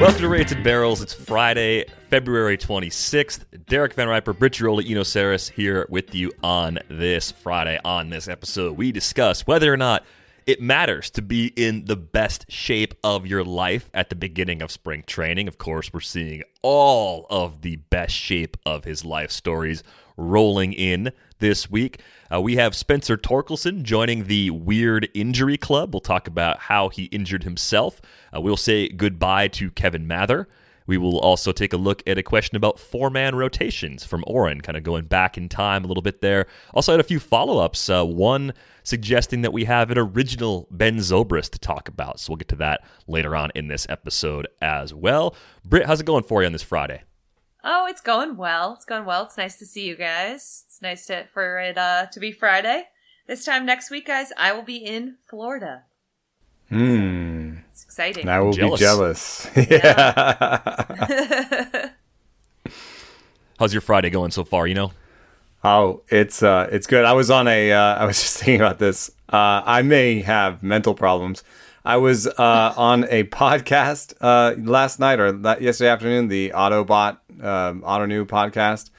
Welcome to Rates and Barrels. It's Friday, February 26th. Derek Van Riper, Britt Rolle, Eno Saris here with you on this Friday. On this episode, we discuss whether or not it matters to be in the best shape of your life at the beginning of spring training. Of course, we're seeing all of the best shape of his life stories rolling in this week. We have Spencer Torkelson joining the Weird Injury Club. We'll talk about how he injured himself. We'll say goodbye to Kevin Mather. We will also take a look at a question about four-man rotations from Oren, kind of going back in time a little bit there. Also had a few follow-ups, one suggesting that we have an original Ben Zobrist to talk about. So we'll get to that later on in this episode as well. Britt, how's it going for you on this Friday? Oh, it's going well. It's going well. It's nice to see you guys. It's nice to be Friday. This time next week, guys, I will be in Florida. Hmm. It's exciting. I will be jealous. Yeah. How's your Friday going so far? You know? Oh, it's good. I was on I was just thinking about this. I may have mental problems. I was on a podcast last night or yesterday afternoon, the Autobot AutoNew podcast,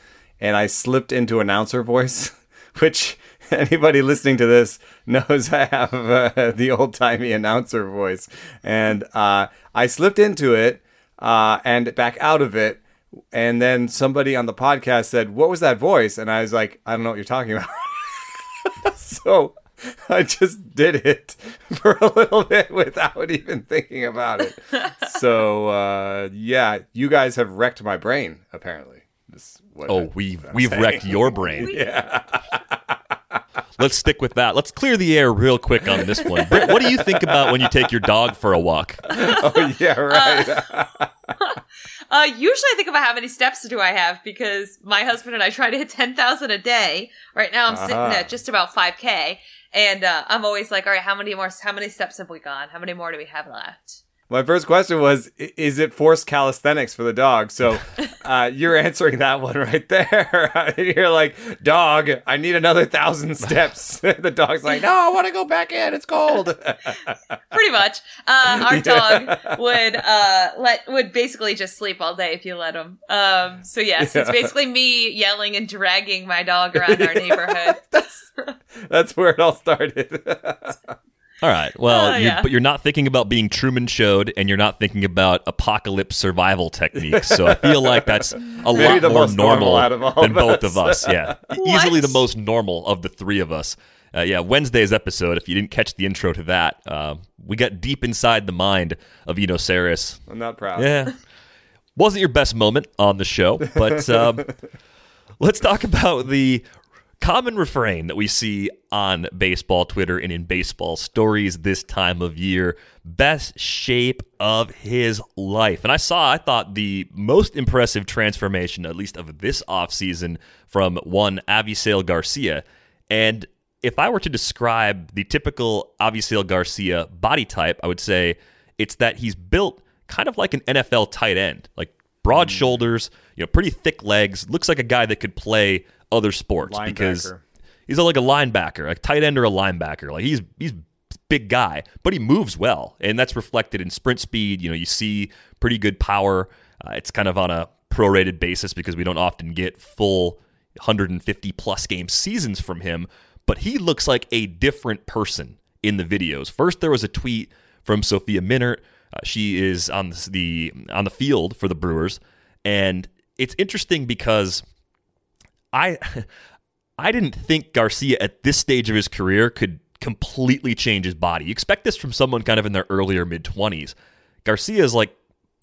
and I slipped into announcer voice, which anybody listening to this knows I have the old-timey announcer voice. And I slipped into it and back out of it, and then somebody on the podcast said, "What was that voice?" And I was like, "I don't know what you're talking about." So I just did it for a little bit without even thinking about it. So, yeah, you guys have wrecked my brain, apparently. We've wrecked your brain. Yeah. Let's stick with that. Let's clear the air real quick on this one. Britt, what do you think about when you take your dog for a walk? Oh, yeah, right. Usually I think about how many steps do I have, because my husband and I try to hit 10,000 a day. Right now I'm sitting at just about 5K. And I'm always like, all right, how many steps have we gone? How many more do we have left? My first question was, is it forced calisthenics for the dog? So you're answering that one right there. You're like, dog, I need another 1,000 steps. The dog's like, no, I want to go back in. It's cold. Pretty much. Our dog would basically just sleep all day if you let him. So, yes, it's basically me yelling and dragging my dog around our neighborhood. That's where it all started. All right. Well, but you're not thinking about being Truman Showed, and you're not thinking about apocalypse survival techniques. So I feel like that's a lot more normal out of all than both of us. Yeah, easily the most normal of the three of us. Yeah, Wednesday's episode, if you didn't catch the intro to that, we got deep inside the mind of Eno Saris. I'm not proud. Yeah, wasn't your best moment on the show, but let's talk about the common refrain that we see on baseball Twitter and in baseball stories this time of year: best shape of his life. And I thought the most impressive transformation, at least of this offseason, from one Avisaíl Garcia. And if I were to describe the typical Avisaíl Garcia body type, I would say it's that he's built kind of like an NFL tight end, like broad shoulders, pretty thick legs. Looks like a guy that could play other sports because he's like a linebacker, a tight end or a linebacker. Like he's big guy, but he moves well, and that's reflected in sprint speed. You see pretty good power. It's kind of on a prorated basis because we don't often get full 150 plus game seasons from him, but he looks like a different person in the videos. First, there was a tweet from Sophia Minert. She is on the field for the Brewers, and it's interesting because I didn't think Garcia at this stage of his career could completely change his body. You expect this from someone kind of in their earlier mid-20s. Garcia is like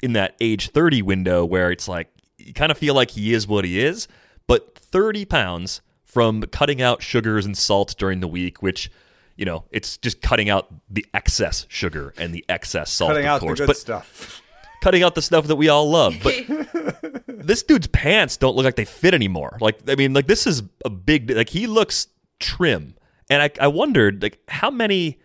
in that age 30 window where it's like you kind of feel like he is what he is, but 30 pounds from cutting out sugars and salts during the week, which... it's just cutting out the excess sugar and the excess salt, of course. Cutting out the good stuff. Cutting out the stuff that we all love. But this dude's pants don't look like they fit anymore. This is a big... he looks trim. And I wondered, how many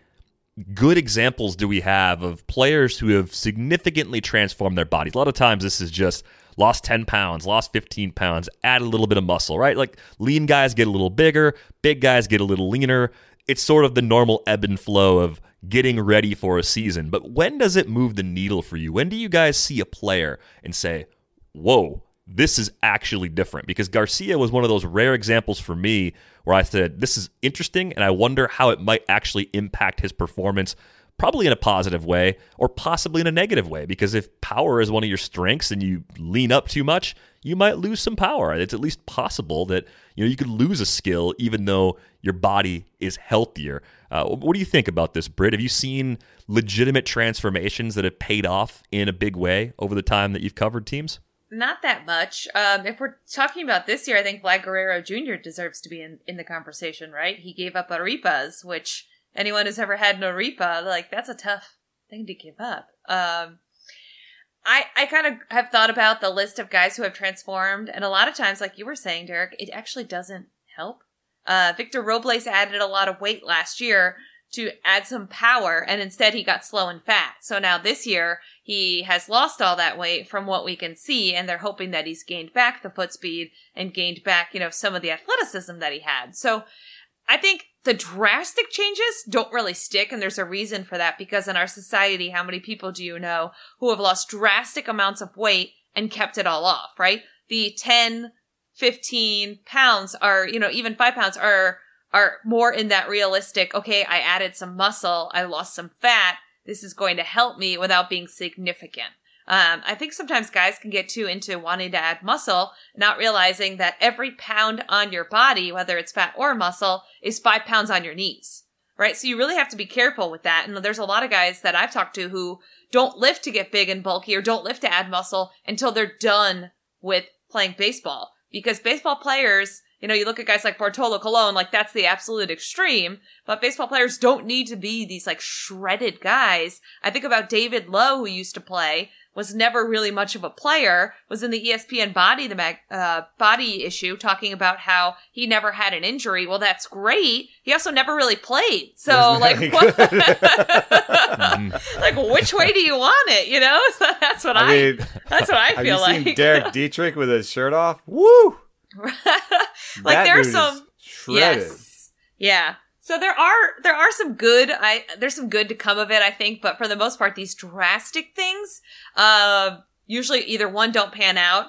good examples do we have of players who have significantly transformed their bodies? A lot of times this is just lost 10 pounds, lost 15 pounds, add a little bit of muscle, right? Lean guys get a little bigger, big guys get a little leaner. It's sort of the normal ebb and flow of getting ready for a season. But when does it move the needle for you? When do you guys see a player and say, whoa, this is actually different? Because Garcia was one of those rare examples for me where I said, this is interesting, and I wonder how it might actually impact his performance, probably in a positive way or possibly in a negative way. Because if power is one of your strengths and you lean up too much, you might lose some power. It's at least possible that you could lose a skill even though your body is healthier. What do you think about this, Britt? Have you seen legitimate transformations that have paid off in a big way over the time that you've covered teams? Not that much. If we're talking about this year, I think Vlad Guerrero Jr. deserves to be in the conversation, right? He gave up arepas, which anyone who's ever had an arepa, that's a tough thing to give up. I kind of have thought about the list of guys who have transformed, and a lot of times, like you were saying, Derek, it actually doesn't help. Victor Robles added a lot of weight last year to add some power, and instead he got slow and fat. So now this year, he has lost all that weight from what we can see, and they're hoping that he's gained back the foot speed and gained back, some of the athleticism that he had. So I think the drastic changes don't really stick, and there's a reason for that, because in our society, how many people do you know who have lost drastic amounts of weight and kept it all off, right? The 10, 15 pounds are, even 5 pounds are more in that realistic, okay, I added some muscle, I lost some fat, this is going to help me without being significant. I think sometimes guys can get too into wanting to add muscle, not realizing that every pound on your body, whether it's fat or muscle, is 5 pounds on your knees, right? So you really have to be careful with that. And there's a lot of guys that I've talked to who don't lift to get big and bulky or don't lift to add muscle until they're done with playing baseball. Because baseball players, you look at guys like Bartolo Colon, that's the absolute extreme, but baseball players don't need to be these shredded guys. I think about David Lowe, who used to play, was never really much of a player, was in the ESPN body issue, talking about how he never had an injury. Well, that's great. He also never really played. So what? Which way do you want it? So that's what that's what I feel like. Have you seen Derek Dietrich with his shirt off? Woo! There's some shredded. Yes. Yeah. So there are some good, there's some good to come of it, I think, but for the most part, these drastic things, usually either one, don't pan out,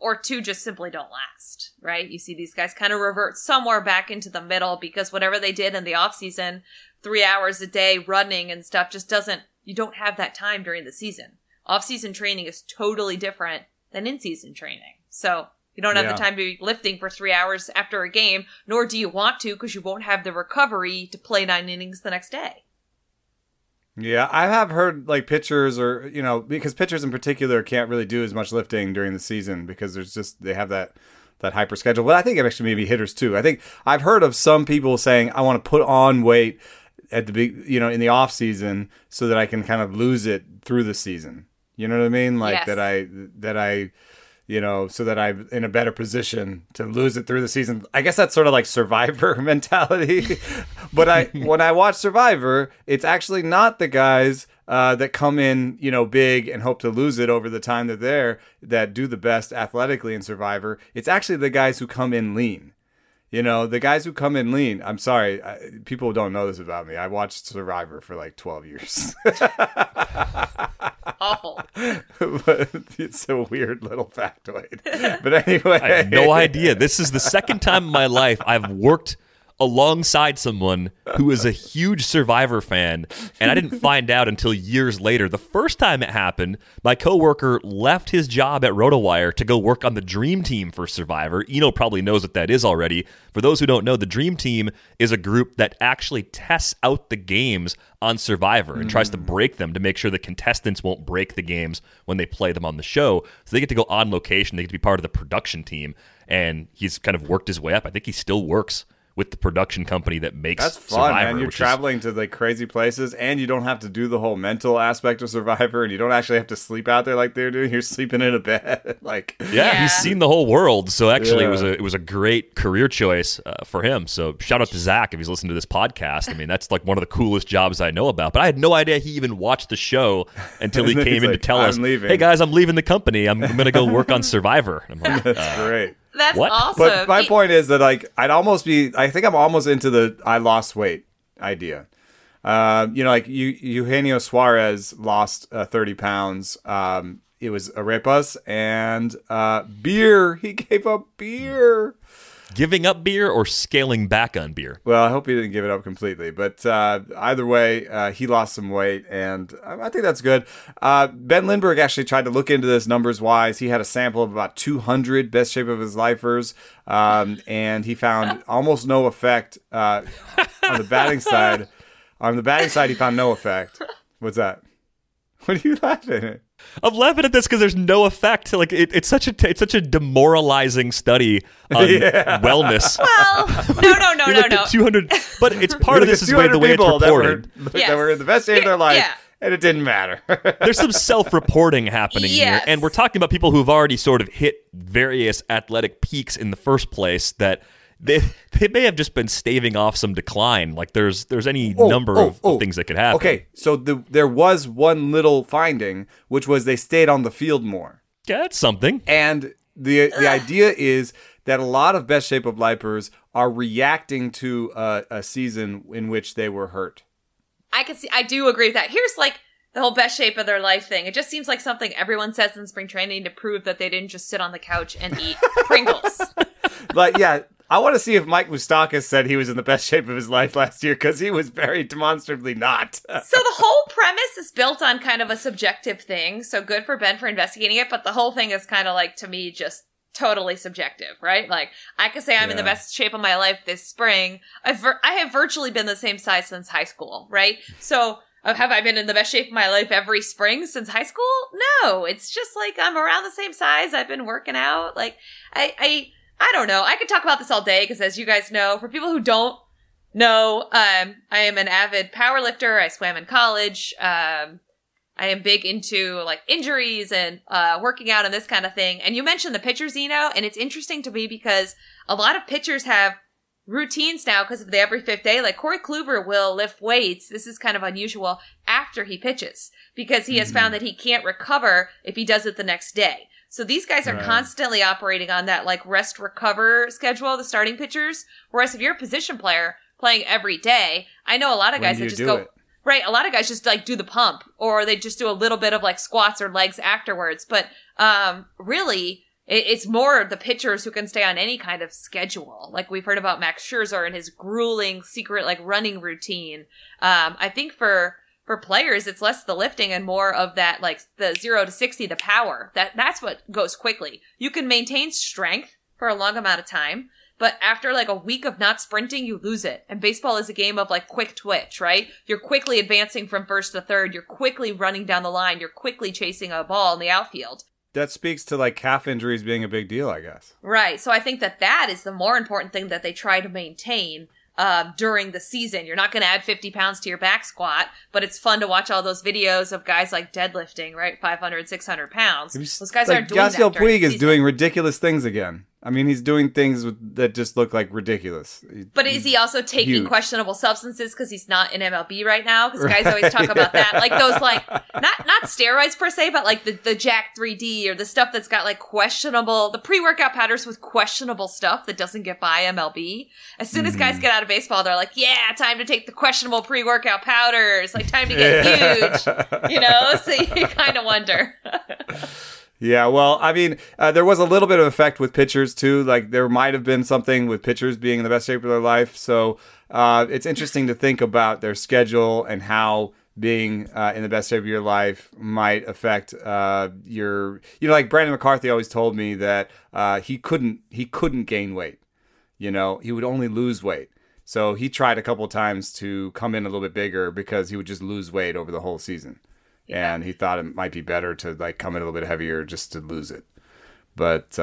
or two, just simply don't last, right? You see these guys kind of revert somewhere back into the middle because whatever they did in the off season, 3 hours a day running and stuff just you don't have that time during the season. Off season training is totally different than in season training. So you don't have the time to be lifting for 3 hours after a game, nor do you want to because you won't have the recovery to play 9 innings the next day. Yeah, I have heard pitchers or, because pitchers in particular can't really do as much lifting during the season because there's just, they have that hyper schedule. But I think it actually maybe hitters too. I think I've heard of some people saying, I want to put on weight at the big, in the off season so that I can kind of lose it through the season. You know what I mean? That I you know, so that I'm in a better position to lose it through the season. I guess that's sort of like Survivor mentality. But when I watch Survivor, it's actually not the guys that come in, you know, big and hope to lose it over the time they're there that do the best athletically in Survivor. It's actually the guys who come in lean. You know, the guys who come in lean. I'm sorry, people don't know this about me. I watched Survivor for like 12 years. Awful. But it's a weird little factoid. But anyway. I have no idea. This is the second time in my life I've worked alongside someone who is a huge Survivor fan, and I didn't find out until years later. The first time it happened, my coworker left his job at Rotowire to go work on the Dream Team for Survivor. Eno probably knows what that is already. For those who don't know, the Dream Team is a group that actually tests out the games on Survivor and tries to break them to make sure the contestants won't break the games when they play them on the show. So they get to go on location. They get to be part of the production team, and he's kind of worked his way up. I think he still works with the production company that makes Survivor. That's fun, Survivor, man. You're traveling to the crazy places, and you don't have to do the whole mental aspect of Survivor, and you don't actually have to sleep out there like they're doing. You're sleeping in a bed. Yeah, he's seen the whole world. So actually, it was a great career choice for him. So shout out to Zach if he's listening to this podcast. I mean, that's like one of the coolest jobs I know about. But I had no idea he even watched the show until he came in to tell us, "Hey guys, I'm leaving the company. I'm going to go work on Survivor." And I'm like, that's great. That's awesome. But my point is that I think I'm almost into the I lost weight idea. You know, like Eugenio Suarez lost 30 pounds. It was arepas and beer. He gave up beer. Giving up beer or scaling back on beer? Well, I hope he didn't give it up completely. But either way, he lost some weight, and I think that's good. Ben Lindbergh actually tried to look into this numbers-wise. He had a sample of about 200 best shape of his lifers, and he found almost no effect on the batting side. On the batting side, he found no effect. What's that? What are you laughing at? I'm laughing at this because there's no effect. Like it's such a demoralizing study on wellness. Well, no. 200, but it's part of this is the way it's reported. That were in the best shape of their life, and it didn't matter. There's some self-reporting happening here, and we're talking about people who've already sort of hit various athletic peaks in the first place that. They may have just been staving off some decline. Like there's any number of things that could happen. Okay, so there was one little finding, which was they stayed on the field more. Yeah, that's something. And the idea is that a lot of best shape of lifers are reacting to a season in which they were hurt. I do agree with that. Here's like the whole best shape of their life thing. It just seems like something everyone says in spring training to prove that they didn't just sit on the couch and eat Pringles. But yeah. I want to see if Mike Moustakas said he was in the best shape of his life last year, because he was very demonstrably not. So the whole premise is built on kind of a subjective thing. So good for Ben for investigating it. But the whole thing is kind of like, to me, just totally subjective, right? Like I could say I'm in the best shape of my life this spring. I have virtually been the same size since high school, right? So have I been in the best shape of my life every spring since high school? No, it's just like I'm around the same size. I've been working out. Like I don't know. I could talk about this all day because, as you guys know, for people who don't know, I am an avid powerlifter. I swam in college. I am big into like injuries and working out and this kind of thing. And you mentioned the pitchers, Eno, and it's interesting to me because a lot of pitchers have routines now because of the every fifth day. Like Corey Kluber will lift weights. This is kind of unusual after he pitches because he has found that he can't recover if he does it the next day. So these guys are constantly operating on that like rest recover schedule, the starting pitchers. Whereas if you're a position player playing every day, I know a lot of guys that just a lot of guys just like do the pump or they just do a little bit of like squats or legs afterwards. But really it's more the pitchers who can stay on any kind of schedule. Like we've heard about Max Scherzer and his grueling secret like running routine. I think for players, it's less the lifting and more of that, like the 0 to 60, the power. That's what goes quickly. You can maintain strength for a long amount of time, but after like a week of not sprinting, you lose it. And baseball is a game of like quick twitch, right? You're quickly advancing from first to third. You're quickly running down the line. You're quickly chasing a ball in the outfield. That speaks to like calf injuries being a big deal, I guess. Right. So I think that is the more important thing that they try to maintain during the season. You're not going to add 50 pounds to your back squat, but it's fun to watch all those videos of guys like deadlifting, right? 500, 600 pounds. Those guys aren't doing that. Yasiel Puig is doing ridiculous things again. I mean, he's doing things that just look like ridiculous. But is he also taking questionable substances because he's not in MLB right now? Because guys always talk about that. Like those, like, not steroids per se, but like the Jack 3D or the stuff that's got like questionable, the pre-workout powders with questionable stuff that doesn't get by MLB. As soon as guys get out of baseball, they're like, yeah, time to take the questionable pre-workout powders. Like time to get huge, you know? So you kind of wonder. Yeah, well, I mean, there was a little bit of effect with pitchers, too. Like, there might have been something with pitchers being in the best shape of their life. So it's interesting to think about their schedule and how being in the best shape of your life might affect your... You know, like Brandon McCarthy always told me that he couldn't gain weight. You know, he would only lose weight. So he tried a couple of times to come in a little bit bigger because he would just lose weight over the whole season. Yeah. And he thought it might be better to like come in a little bit heavier just to lose it. But,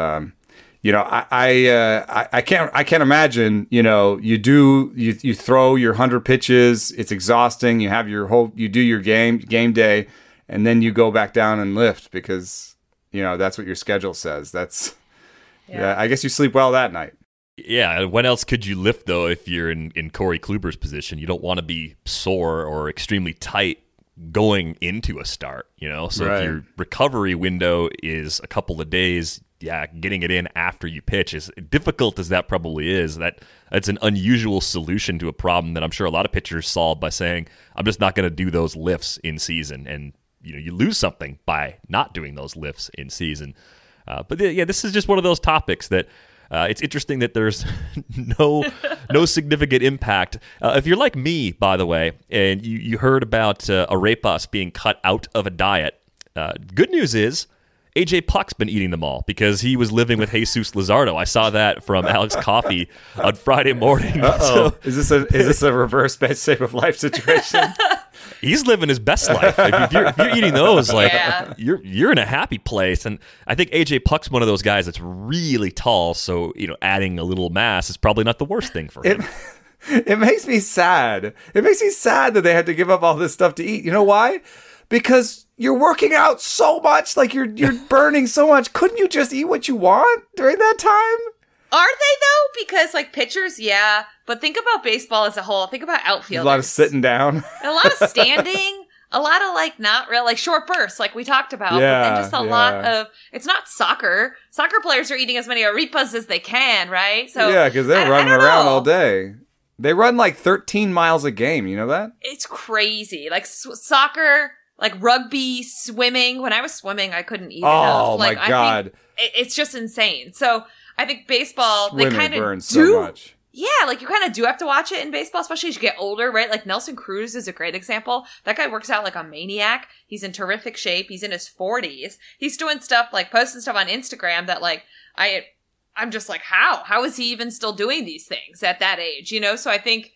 you know, I can't imagine, you know, you throw your 100 pitches. It's exhausting. You have you do your game day, and then you go back down and lift because, you know, that's what your schedule says. I guess you sleep well that night. Yeah, when else could you lift, though, if you're in Corey Kluber's position? You don't want to be sore or extremely tight going into a start, you know? So right. If your recovery window is a couple of days, yeah, getting it in after you pitch, is difficult as that probably is, that's an unusual solution to a problem that I'm sure a lot of pitchers solve by saying, I'm just not going to do those lifts in season. And, you know, you lose something by not doing those lifts in season. But this is just one of those topics that it's interesting that there's no significant impact. If you're like me, by the way, and you heard about arepas being cut out of a diet, good news is AJ Puck's been eating them all because he was living with Jesus Luzardo. I saw that from Alex Coffey on Friday morning. So, is this a reverse best shape of life situation? He's living his best life. If you're eating those, like you're in a happy place. And I think AJ Puck's one of those guys that's really tall. So, you know, adding a little mass is probably not the worst thing for him. It makes me sad. It makes me sad that they had to give up all this stuff to eat. You know why? Because you're working out so much, like you're burning so much. Couldn't you just eat what you want during that time? Are they, though? Because, like, pitchers, yeah. But think about baseball as a whole. Think about outfielders. A lot of sitting down. A lot of standing. A lot of, like, not real, like, short bursts, like we talked about. Yeah, but then just a lot of, it's not soccer. Soccer players are eating as many arepas as they can, right? So yeah, because they're running around all day. They run, like, 13 miles a game. You know that? It's crazy. Like, soccer, like, rugby, swimming. When I was swimming, I couldn't eat enough. Oh, my God. It's just insane. So I think baseball, they kind of burn so much. Yeah, like you kind of do have to watch it in baseball, especially as you get older, right? Like Nelson Cruz is a great example. That guy works out like a maniac. He's in terrific shape. He's in his 40s. He's doing stuff like posting stuff on Instagram that like I'm just like, how is he even still doing these things at that age? You know, so I think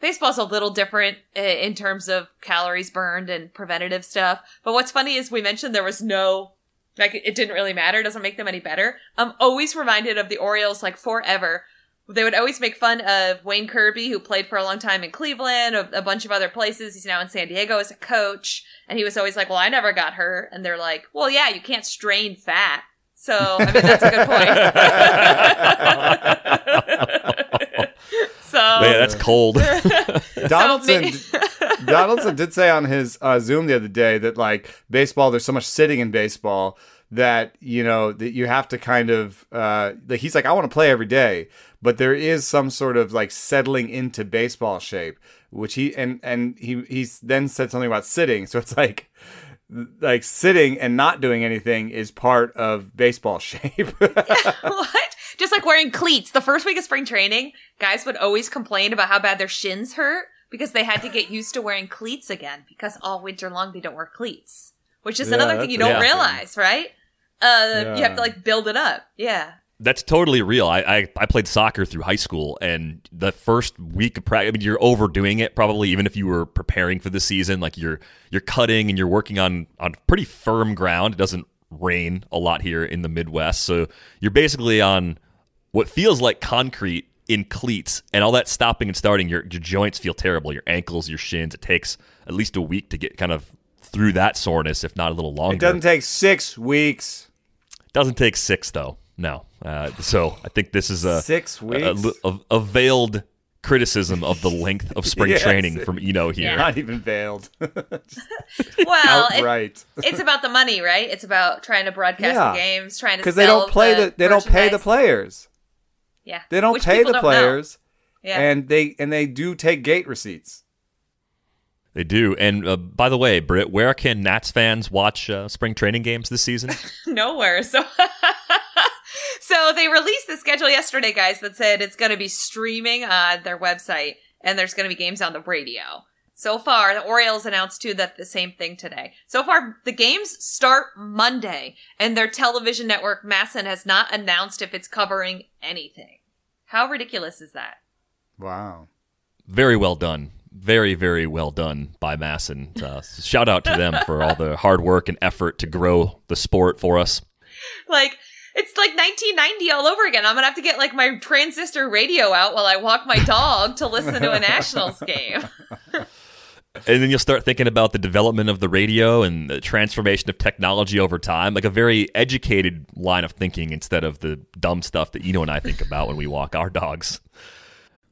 baseball's a little different in terms of calories burned and preventative stuff. But what's funny is we mentioned there was no... Like, it didn't really matter. It doesn't make them any better. I'm always reminded of the Orioles, like, forever. They would always make fun of Wayne Kirby, who played for a long time in Cleveland, a bunch of other places. He's now in San Diego as a coach. And he was always like, well, I never got hurt. And they're like, well, yeah, you can't strain fat. So, I mean, that's a good point. So man, that's cold. Donaldson did say on his Zoom the other day that, like, baseball, there's so much sitting in baseball that, you know, that you have to kind of, like, he's like, I want to play every day, but there is some sort of, like, settling into baseball shape, which he then said something about sitting. So it's like sitting and not doing anything is part of baseball shape. Yeah, what? Just like wearing cleats. The first week of spring training, guys would always complain about how bad their shins hurt because they had to get used to wearing cleats again because all winter long they don't wear cleats, which is another thing you don't realize, right? You have to like build it up. Yeah. That's totally real. I played soccer through high school, and the first week of practice, I mean, you're overdoing it probably, even if you were preparing for the season. Like you're cutting and you're working on pretty firm ground. It doesn't rain a lot here in the Midwest, so you're basically on what feels like concrete in cleats and all that stopping and starting, your joints feel terrible, your ankles, your shins. It takes at least a week to get kind of through that soreness, if not a little longer. It doesn't take 6 weeks. Doesn't take six, though. No. So I think this is a 6 weeks a veiled criticism of the length of spring training from Eno here. Yeah. Not even veiled. Well, it's about the money, right? It's about trying to broadcast the games, trying to sell they don't pay the players. Yeah. They don't pay the players, and they do take gate receipts. They do. And by the way, Britt, where can Nats fans watch spring training games this season? Nowhere. So they released the schedule yesterday, guys, that said it's going to be streaming on their website, and there's going to be games on the radio. So far, the Orioles announced, too, that the same thing today. So far, the games start Monday, and their television network, MASN, has not announced if it's covering anything. How ridiculous is that? Wow. Very well done. Very, very well done by MASN. So shout out to them for all the hard work and effort to grow the sport for us. It's like 1990 all over again. I'm going to have to get my transistor radio out while I walk my dog to listen to a Nationals game. And then you'll start thinking about the development of the radio and the transformation of technology over time, like a very educated line of thinking instead of the dumb stuff that Eno and I think about when we walk our dogs.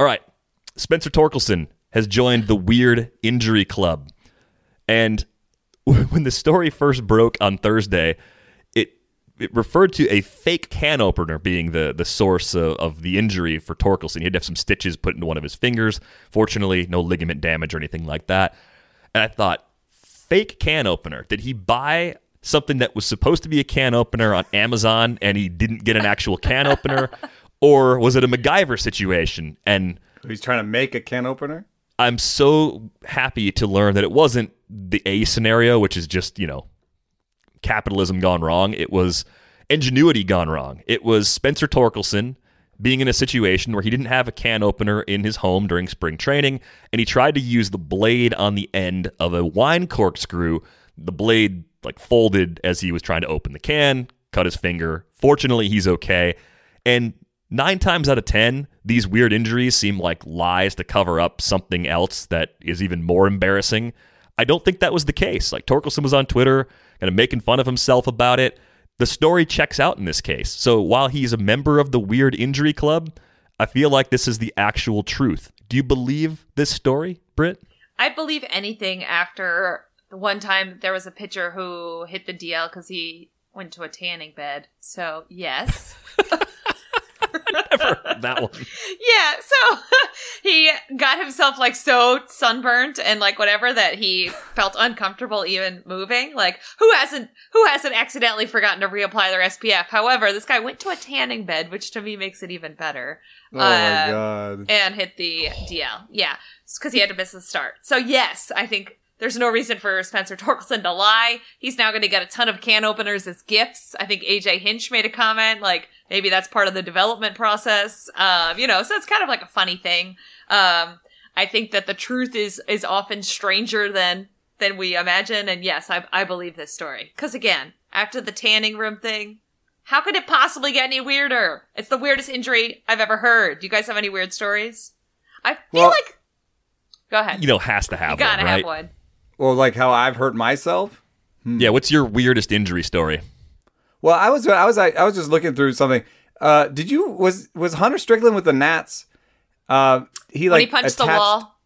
All right, Spencer Torkelson has joined the Weird Injury Club. And when the story first broke on Thursday, it referred to a fake can opener being the source of the injury for Torkelson. He had to have some stitches put into one of his fingers. Fortunately, no ligament damage or anything like that. And I thought, fake can opener? Did he buy something that was supposed to be a can opener on Amazon and he didn't get an actual can opener? Or was it a MacGyver situation? And he's trying to make a can opener? I'm so happy to learn that it wasn't the A scenario, which is just, capitalism gone wrong. It was ingenuity gone wrong. It was Spencer Torkelson being in a situation where he didn't have a can opener in his home during spring training, and he tried to use the blade on the end of a wine corkscrew. The blade folded as he was trying to open the can, cut his finger. Fortunately, he's okay. And 9 times out of 10, these weird injuries seem like lies to cover up something else that is even more embarrassing. I don't think that was the case. Torkelson was on Twitter, kind of making fun of himself about it. The story checks out in this case. So while he's a member of the Weird Injury Club, I feel like this is the actual truth. Do you believe this story, Britt? I believe anything after one time there was a pitcher who hit the DL because he went to a tanning bed. So, yes. Never heard that one. Yeah, so he got himself so sunburnt and whatever that he felt uncomfortable even moving. Who hasn't accidentally forgotten to reapply their SPF? However, this guy went to a tanning bed, which to me makes it even better. Oh my God. And hit the DL. Yeah, because he had to miss the start. So yes, I think there's no reason for Spencer Torkelson to lie. He's now going to get a ton of can openers as gifts. I think AJ Hinch made a comment, maybe that's part of the development process. So it's kind of a funny thing. I think that the truth is often stranger than we imagine. And yes, I believe this story. Because again, after the tanning room thing, how could it possibly get any weirder? It's the weirdest injury I've ever heard. Do you guys have any weird stories? I feel go ahead. Has to have one, right? You gotta have one. Well, how I've hurt myself? Yeah, what's your weirdest injury story? Well, I was just looking through something. Was Hunter Strickland with the Nats? He like when he punched the wall.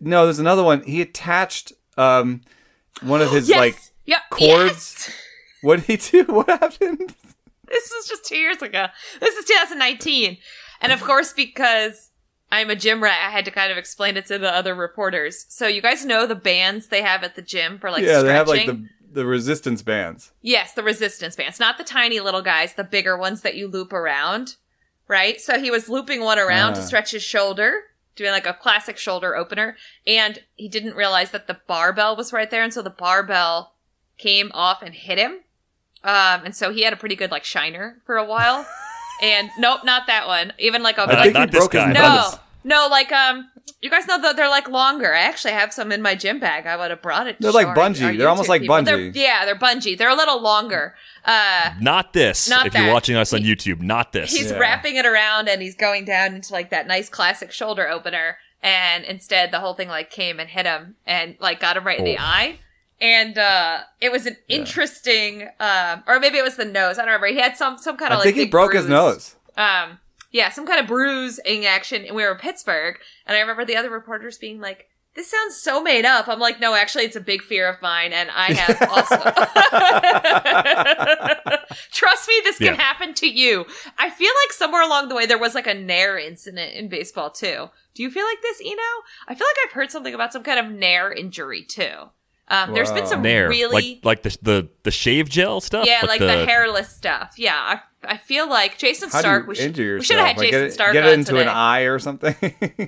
No, there's another one. He attached one of his cords. Yes! What did he do? What happened? This was just 2 years ago. This is 2019. And of course, because I'm a gym rat, I had to kind of explain it to the other reporters. So you guys know the bands they have at the gym for stretching? Yeah, they have the resistance bands. Yes, the resistance bands. Not the tiny little guys, the bigger ones that you loop around, right? So he was looping one around to stretch his shoulder, doing like a classic shoulder opener. And he didn't realize that the barbell was right there. And so the barbell came off and hit him. And so he had a pretty good shiner for a while. And nope, not that one. Even like a you guys know that they're longer. I actually have some in my gym bag. I would have brought it. They're like bungee. They're almost like bungee. They're bungee. They're a little longer. Not this. Not if that. You're watching us on YouTube, not this. He's wrapping it around and he's going down into that nice classic shoulder opener. And instead, the whole thing came and hit him and got him right in the eye. And it was an interesting, or maybe it was the nose. I don't remember. He had some kind of I think he broke bruise. His nose. Some kind of bruising action. And we were in Pittsburgh, and I remember the other reporters being like, "This sounds so made up." I'm like, "No, actually, it's a big fear of mine, and I have also." Trust me, this can happen to you. I feel like somewhere along the way there was a Nair incident in baseball too. Do you feel like this, Eno? I feel like I've heard something about some kind of Nair injury too. There's been some Nair. Really... Like the shave gel stuff? Yeah, like the hairless stuff. Yeah, I feel like Jason Stark... We should have had Jason Stark on today. Get it into an eye or something?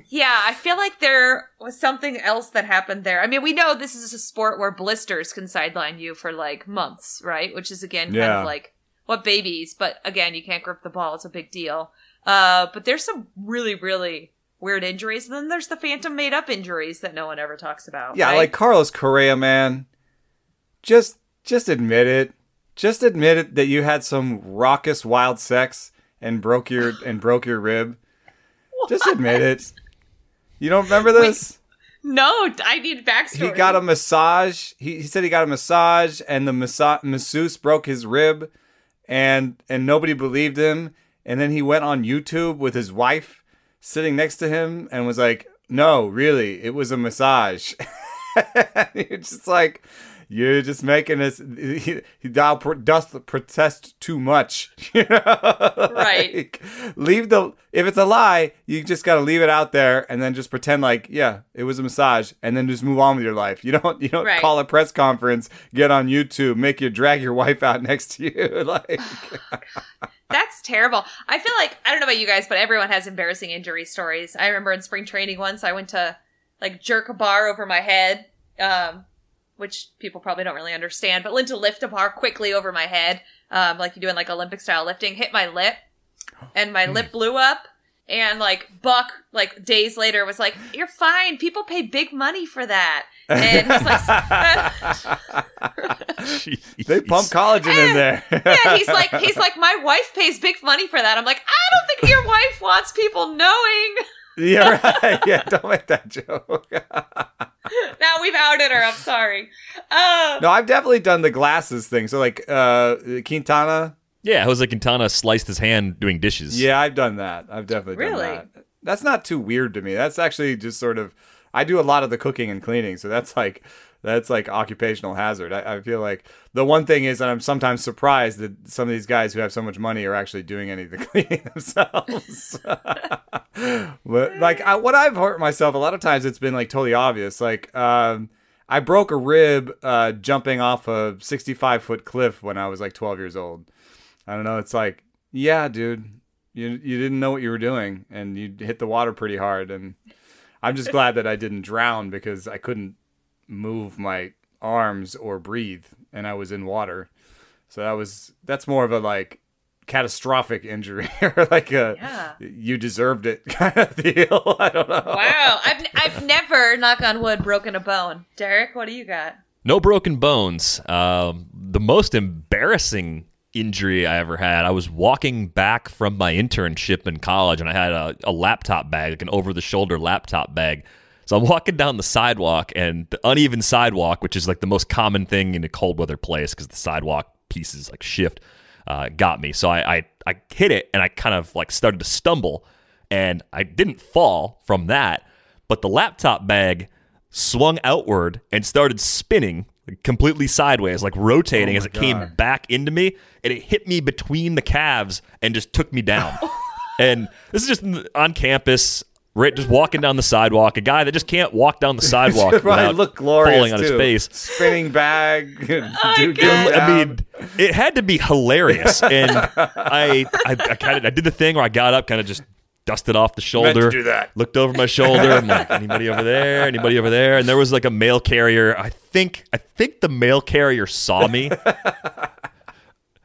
Yeah, I feel like there was something else that happened there. I mean, we know this is a sport where blisters can sideline you for months, right? Which is, again, kind of what babies... But, again, you can't grip the ball. It's a big deal. But there's some really, really... weird injuries, and then there's the phantom made-up injuries that no one ever talks about. Yeah, right? Carlos Correa, man. Just admit it. Just admit it that you had some raucous wild sex and broke your rib. What? Just admit it. You don't remember this? Wait, no, I need backstory. He got a massage. He said he got a massage, and the masseuse broke his rib, and nobody believed him. And then he went on YouTube with his wife. Sitting next to him and was like, "No, really, it was a massage." You're just making us. He doth protest too much, you know? Right? If it's a lie, you just got to leave it out there and then just pretend it was a massage, and then just move on with your life. You don't right. Call a press conference, get on YouTube, drag your wife out next to you, That's terrible. I feel I don't know about you guys, but everyone has embarrassing injury stories. I remember in spring training once I went to jerk a bar over my head, which people probably don't really understand, but went to lift a bar quickly over my head, like you do in Olympic style lifting, hit my lip, and my lip blew up. And Buck, days later was like, "You're fine. People pay big money for that." And he's they pump collagen in there. Yeah, he's like, "My wife pays big money for that." I'm like, "I don't think your wife wants people knowing." Yeah, right. Yeah, don't make that joke. Now we've outed her. I'm sorry. No, I've definitely done the glasses thing. So Quintana. Yeah, Jose Quintana sliced his hand doing dishes. Yeah, I've done that. I've definitely done that. That's not too weird to me. That's actually just sort of... I do a lot of the cooking and cleaning, so that's occupational hazard. I feel like the one thing is that I'm sometimes surprised that some of these guys who have so much money are actually doing any of the cleaning themselves. But what I've hurt myself a lot of times, it's been totally obvious. I broke a rib jumping off a 65-foot cliff when I was 12 years old. I don't know. It's yeah, dude, you didn't know what you were doing, and you hit the water pretty hard. And I'm just glad that I didn't drown because I couldn't move my arms or breathe, and I was in water. So that's more of a catastrophic injury or you deserved it kind of deal. I don't know. Wow, I've never, knock on wood, broken a bone. Derek, what do you got? No broken bones. The most embarrassing injury I ever had. I was walking back from my internship in college, and I had a laptop bag, an over-the-shoulder laptop bag. So I'm walking down the sidewalk, and the uneven sidewalk, which is the most common thing in a cold weather place because the sidewalk pieces shift. got me. So I hit it, and I kind of like started to stumble, and I didn't fall from that, but the laptop bag swung outward and started spinning completely sideways, like rotating as it came back into me, and it hit me between the calves and just took me down. And this is just on campus, right? Just walking down the sidewalk. A guy that just can't walk down the sidewalk without falling on his face. Spinning bag. I mean, it had to be hilarious. And I did the thing where I got up, kind of just dusted off the shoulder. Meant to do that. Looked over my shoulder. I'm like, anybody over there? Anybody over there? And there was like a mail carrier. I think the mail carrier saw me.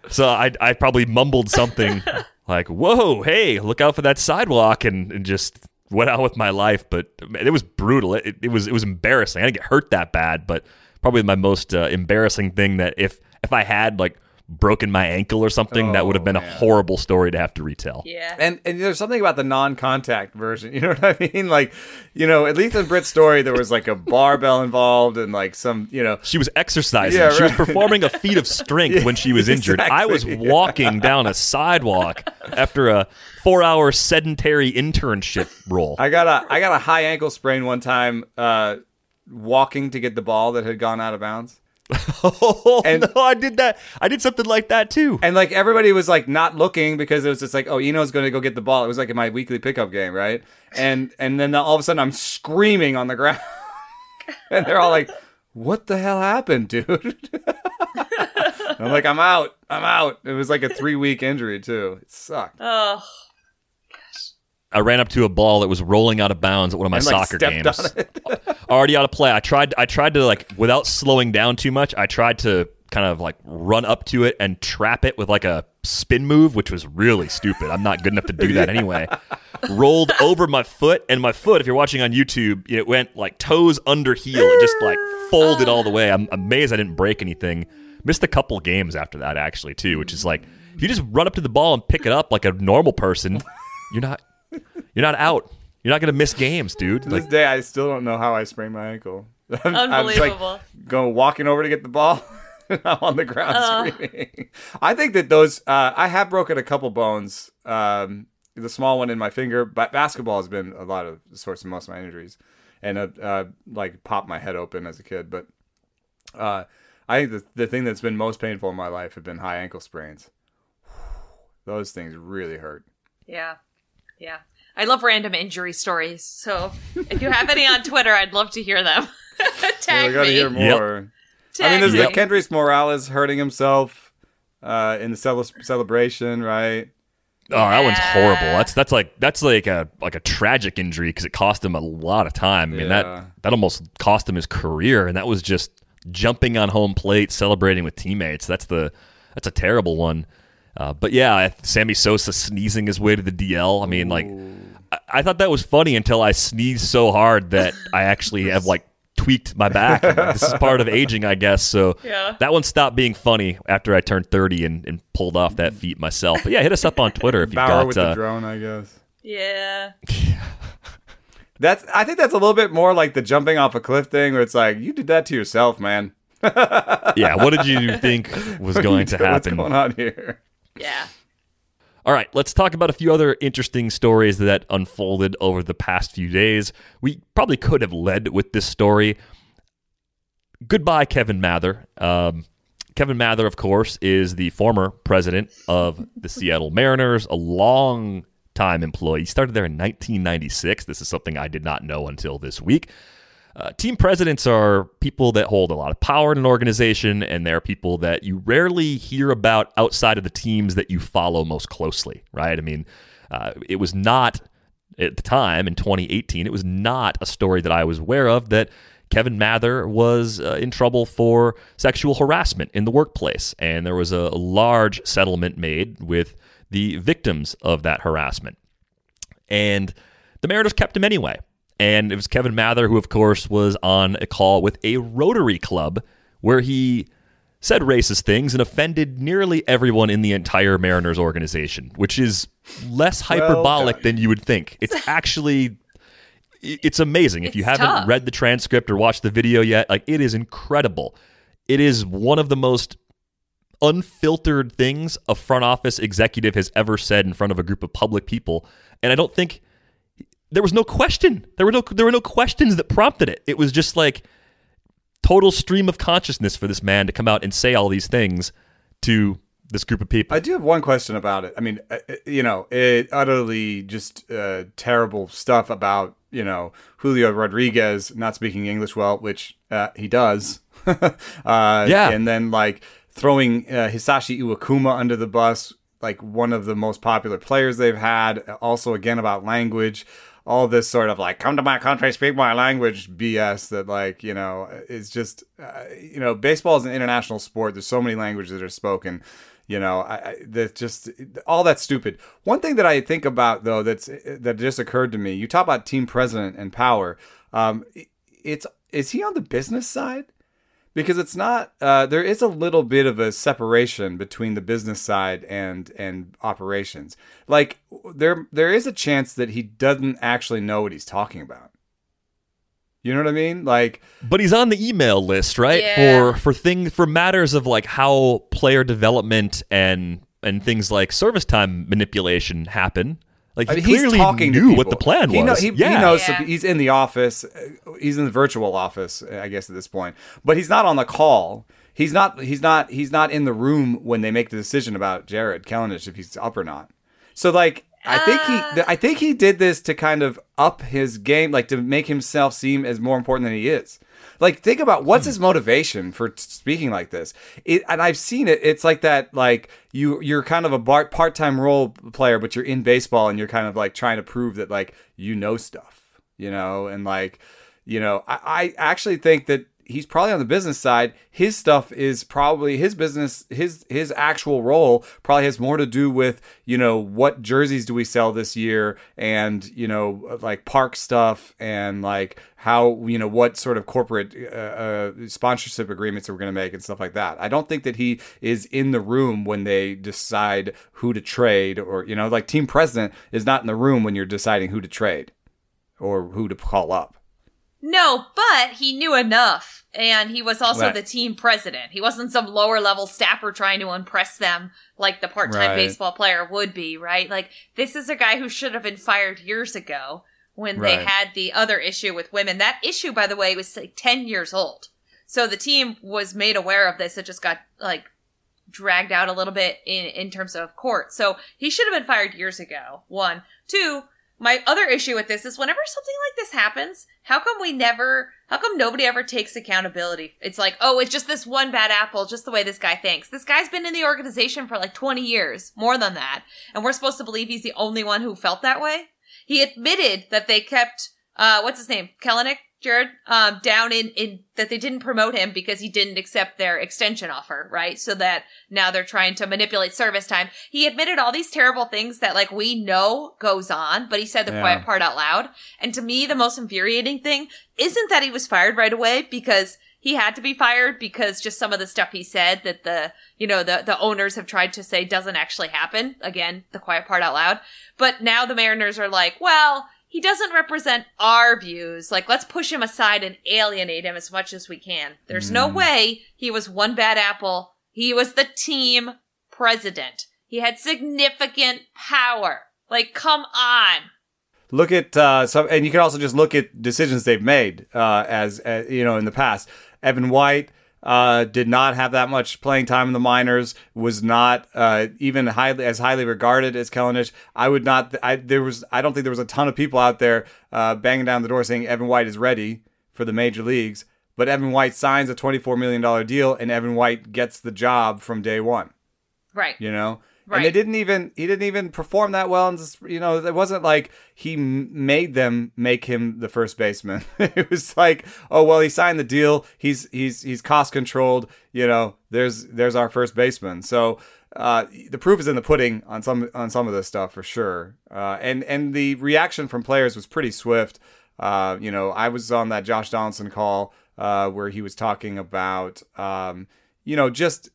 So I probably mumbled something like, whoa, hey, look out for that sidewalk, and just went out with my life. But man, it was brutal. It was embarrassing. I didn't get hurt that bad, but probably my most embarrassing thing that if I had like broken my ankle or something, that would have been a horrible story to have to retell. Yeah. And there's something about the non-contact version. You know what I mean? Like, you know, at least in Britt's story, there was like a barbell involved and like some, you know. She was exercising. Yeah, right. She was performing a feat of strength when she was injured. Exactly. I was walking down a sidewalk after a 4-hour sedentary internship role. I got a high ankle sprain one time walking to get the ball that had gone out of bounds. Oh, and no, I did that. I did something like that too. And like everybody was like not looking because it was just like, oh, Eno's going to go get the ball. It was like in my weekly pickup game, right? And then all of a sudden I'm screaming on the ground, and they're all like, "What the hell happened, dude?" I'm like, "I'm out." It was like a 3-week injury too. It sucked. Oh. I ran up to a ball that was rolling out of bounds at one of my soccer games. Already out of play. I tried to like, without slowing down too much, I tried to kind of like run up to it and trap it with like a spin move, which was really stupid. I'm not good enough to do that anyway. Rolled over my foot, and my foot, if you're watching on YouTube, it went like toes under heel. It just like folded all the way. I'm amazed I didn't break anything. Missed a couple games after that actually too, which is like, if you just run up to the ball and pick it up like a normal person, you're not out. You're not going to miss games, dude. To this day, I still don't know how I sprained my ankle. Unbelievable. I'm like walking over to get the ball, and I'm on the ground screaming. I think that those, I have broken a couple bones. The small one in my finger, but basketball has been a lot of the source of most of my injuries. And like popped my head open as a kid. But I think the thing that's been most painful in my life have been high ankle sprains. Those things really hurt. Yeah. Yeah. I love random injury stories. So if you have any on Twitter, I'd love to hear them. Tag me. Hear more. Yep. I mean, there's the Kendrys Morales hurting himself in the celebration, right? Oh, yeah. That one's horrible. That's like a tragic injury because it cost him a lot of time. I mean, that almost cost him his career, and that was just jumping on home plate, celebrating with teammates. That's a terrible one. But yeah, Sammy Sosa sneezing his way to the DL. I mean, like, I thought that was funny until I sneezed so hard that I actually have like tweaked my back. Like, this is part of aging, I guess. So that one stopped being funny after I turned 30 and pulled off that feat myself. But yeah, hit us up on Twitter if you've got. Bower with the drone, I guess. Yeah. I think that's a little bit more like the jumping off a cliff thing, where it's like, you did that to yourself, man. Yeah. What did you think was going to happen? What's going on here? Yeah. All right, let's talk about a few other interesting stories that unfolded over the past few days. We probably could have led with this story. Goodbye, Kevin Mather. Kevin Mather, of course, is the former president of the Seattle Mariners, a long-time employee. He started there in 1996. This is something I did not know until this week. Team presidents are people that hold a lot of power in an organization, and they're people that you rarely hear about outside of the teams that you follow most closely, right? I mean, it was not, at the time, in 2018, it was not a story that I was aware of that Kevin Mather was in trouble for sexual harassment in the workplace, and there was a large settlement made with the victims of that harassment. And the Mariners kept him anyway. And it was Kevin Mather who, of course, was on a call with a Rotary Club where he said racist things and offended nearly everyone in the entire Mariners organization, which is less hyperbolic than you would think. It's actually, it's amazing. If you haven't read the transcript or watched the video yet, like, it is incredible. It is one of the most unfiltered things a front office executive has ever said in front of a group of public people. And I don't think there was no question. There were no questions that prompted it. It was just like total stream of consciousness for this man to come out and say all these things to this group of people. I do have one question about it. I mean, you know, it utterly just terrible stuff about, you know, Julio Rodriguez not speaking English well, which he does. Yeah. And then like throwing Hisashi Iwakuma under the bus, like one of the most popular players they've had. Also, again, about language, all this sort of like, come to my country, speak my language BS that like, you know, it's just, you know, baseball is an international sport. There's so many languages that are spoken, you know, that just all that's stupid. One thing that I think about, though, that just occurred to me, you talk about team president and power. Is he on the business side? Because it's not, there is a little bit of a separation between the business side and operations. Like there is a chance that he doesn't actually know what he's talking about. You know what I mean? Like, but he's on the email list, right? Yeah. For matters of like how player development and things like service time manipulation happen. Like I mean, he clearly knew what the plan was. He knows. He's in the office. He's in the virtual office, I guess, at this point. But he's not on the call. He's not in the room when they make the decision about Jarred Kelenic if he's up or not. So like I think he did this to kind of up his game, like to make himself seem as more important than he is. Like think about what's his motivation for speaking like this. And I've seen it. It's like that. Like you're kind of a part-time role player, but you're in baseball and you're kind of like trying to prove that like you know stuff, you know, and like you know. I actually think that he's probably on the business side. His stuff is probably his business. His actual role probably has more to do with, you know, what jerseys do we sell this year? And, you know, like park stuff and like how, you know, what sort of corporate sponsorship agreements that we're going to make and stuff like that. I don't think that he is in the room when they decide who to trade or, you know, like team president is not in the room when you're deciding who to trade or who to call up. No, but he knew enough, and he was also the team president. He wasn't some lower-level staffer trying to impress them like the part-time baseball player would be, right? Like, this is a guy who should have been fired years ago when they had the other issue with women. That issue, by the way, was like 10 years old. So the team was made aware of this. It just got, like, dragged out a little bit in terms of court. So he should have been fired years ago, one. Two, my other issue with this is whenever something like this happens, how come nobody ever takes accountability? It's like, oh, it's just this one bad apple, just the way this guy thinks. This guy's been in the organization for like 20 years, more than that. And we're supposed to believe he's the only one who felt that way. He admitted that they kept, what's his name? Kelenic, Jarred, down in that they didn't promote him because he didn't accept their extension offer, right? So that now they're trying to manipulate service time. He admitted all these terrible things that like we know goes on, but he said the quiet part out loud. And to me, the most infuriating thing isn't that he was fired right away, because he had to be fired because just some of the stuff he said that the, you know, the owners have tried to say doesn't actually happen. Again, the quiet part out loud. But now the Mariners are like, well, he doesn't represent our views. Like, let's push him aside and alienate him as much as we can. There's no way he was one bad apple. He was the team president. He had significant power. Like, come on. Look at some, and you can also just look at decisions they've made as you know in the past. Evan White did not have that much playing time in the minors, was not even highly regarded as Kelenic. I don't think there was a ton of people out there banging down the door saying Evan White is ready for the major leagues, but Evan White signs a $24 million deal and Evan White gets the job from day one. Right. You know? Right. And he didn't even perform that well. And just, you know, it wasn't like he made them make him the first baseman. It was like, oh, well, he signed the deal. He's cost controlled. You know, there's our first baseman. So the proof is in the pudding on some of this stuff for sure. And the reaction from players was pretty swift. You know, I was on that Josh Donaldson call where he was talking about, you know, just,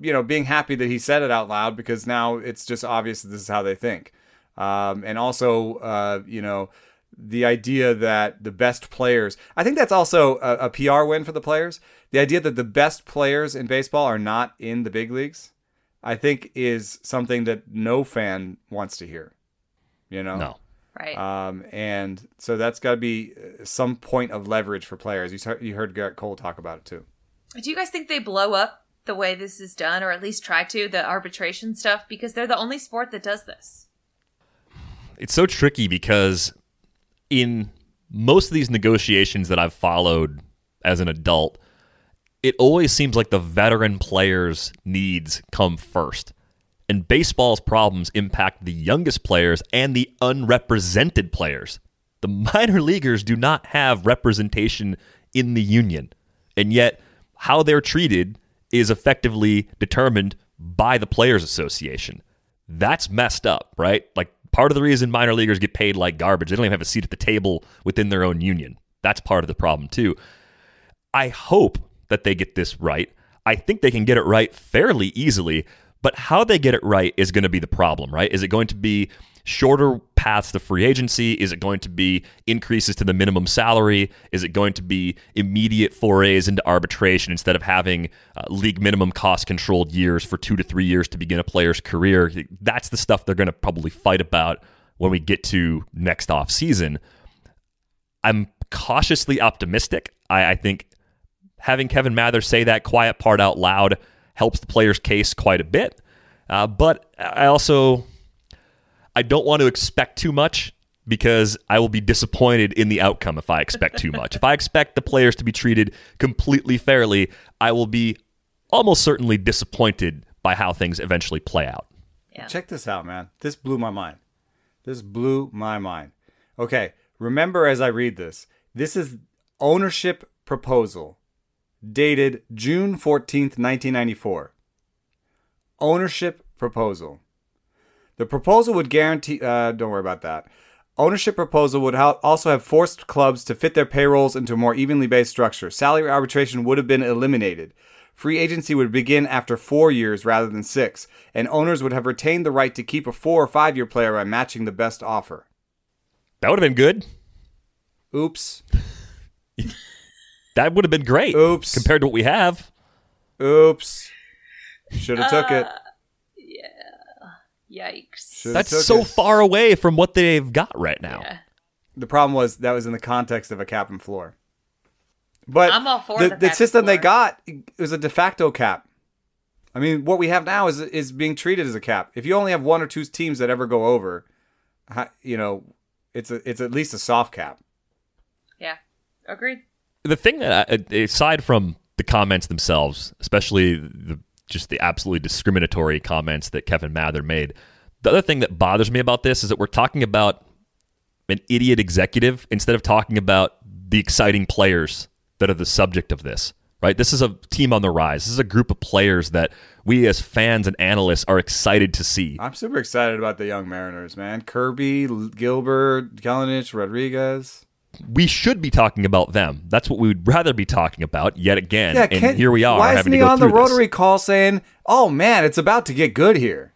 you know, being happy that he said it out loud because now it's just obvious that this is how they think. And also, you know, the idea that the best players, I think that's also a PR win for the players. the idea that the best players in baseball are not in the big leagues, I think, is something that no fan wants to hear, you know? No. Right. And so that's got to be some point of leverage for players. You heard Garrett Cole talk about it too. Do you guys think they blow up the way this is done, or at least try to, the arbitration stuff? Because they're the only sport that does this. It's so tricky because in most of these negotiations that I've followed as an adult, it always seems like the veteran players' needs come first. And baseball's problems impact the youngest players and the unrepresented players. The minor leaguers do not have representation in the union. And yet, how they're treated is effectively determined by the Players Association. That's messed up, right? Like, part of the reason minor leaguers get paid like garbage, they don't even have a seat at the table within their own union. That's part of the problem, too. I hope that they get this right. I think they can get it right fairly easily, but how they get it right is going to be the problem, right? Is it going to be shorter paths to free agency? Is it going to be increases to the minimum salary? Is it going to be immediate forays into arbitration instead of having league minimum cost controlled years for 2 to 3 years to begin a player's career? That's the stuff they're going to probably fight about when we get to next offseason. I'm cautiously optimistic. I think having Kevin Mather say that quiet part out loud helps the player's case quite a bit. But I don't want to expect too much, because I will be disappointed in the outcome if I expect too much. If I expect the players to be treated completely fairly, I will be almost certainly disappointed by how things eventually play out. Yeah. Check this out, man. This blew my mind. Okay, remember as I read this, this is ownership proposal dated June 14th, 1994. Ownership proposal. The proposal would guarantee... don't worry about that. Ownership proposal would also have forced clubs to fit their payrolls into a more evenly based structure. Salary arbitration would have been eliminated. Free agency would begin after 4 years rather than 6, and owners would have retained the right to keep a 4 or 5 year player by matching the best offer. That would have been good. Oops. That would have been great. Oops. Compared to what we have. Oops. Should have took it. Yikes. That's so far away from what they've got right now. Yeah. The problem was that was in the context of a cap and floor. But I'm all for the system they got was a de facto cap. I mean, what we have now is being treated as a cap. If you only have 1 or 2 teams that ever go over, you know, it's at least a soft cap. Yeah, agreed. The thing that, aside from the comments themselves, especially the absolutely discriminatory comments that Kevin Mather made. The other thing that bothers me about this is that we're talking about an idiot executive instead of talking about the exciting players that are the subject of this, right? This is a team on the rise. This is a group of players that we as fans and analysts are excited to see. I'm super excited about the young Mariners, man. Kirby, Gilbert, Kelenic, Rodriguez. We should be talking about them. That's what we would rather be talking about yet again. Yeah, and here we are. Why isn't he on the rotary call saying, oh man, it's about to get good here?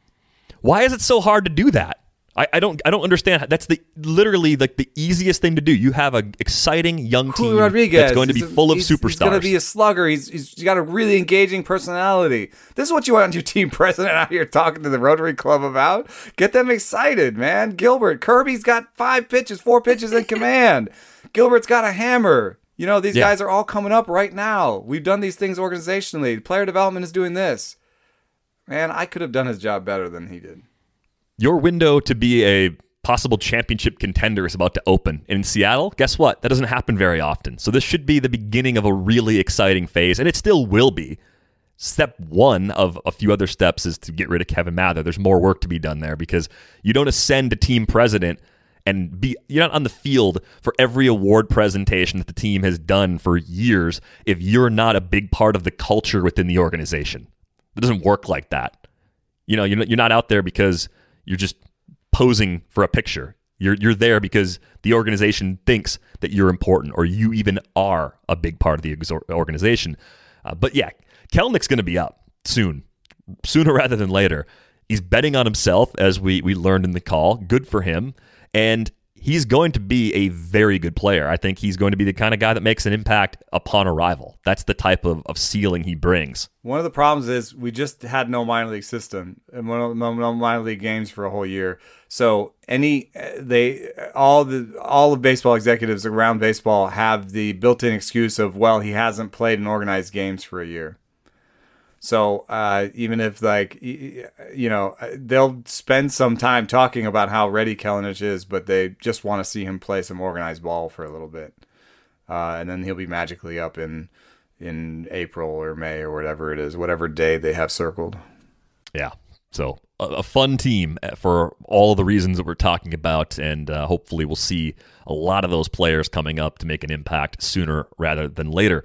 Why is it so hard to do that? I don't understand. That's literally like the easiest thing to do. You have an exciting young team that's going to be full of superstars. He's going to be a slugger. He's got a really engaging personality. This is what you want your team president out here talking to the Rotary Club about. Get them excited, man. Gilbert, Kirby's got 4 pitches in command. Gilbert's got a hammer. You know, these guys are all coming up right now. We've done these things organizationally. Player development is doing this. Man, I could have done his job better than he did. Your window to be a possible championship contender is about to open. And in Seattle, guess what? That doesn't happen very often. So this should be the beginning of a really exciting phase, and it still will be. Step one of a few other steps is to get rid of Kevin Mather. There's more work to be done there, because you don't ascend to team president and you're not on the field for every award presentation that the team has done for years if you're not a big part of the culture within the organization. It doesn't work like that. You know, you're not out there because... you're just posing for a picture. You're there because the organization thinks that you're important, or you even are a big part of the organization. But yeah, Kelenick's going to be up soon, sooner rather than later. He's betting on himself, as we learned in the call. Good for him. And he's going to be a very good player. I think he's going to be the kind of guy that makes an impact upon arrival. That's the type of ceiling he brings. One of the problems is we just had no minor league system and no minor league games for a whole year. So all of baseball executives around baseball have the built-in excuse of, well, he hasn't played in organized games for a year. So even if, like, you know, they'll spend some time talking about how ready Kelenic is, but they just want to see him play some organized ball for a little bit. And then he'll be magically up in April or May or whatever it is, whatever day they have circled. Yeah. So a fun team for all the reasons that we're talking about. And hopefully we'll see a lot of those players coming up to make an impact sooner rather than later.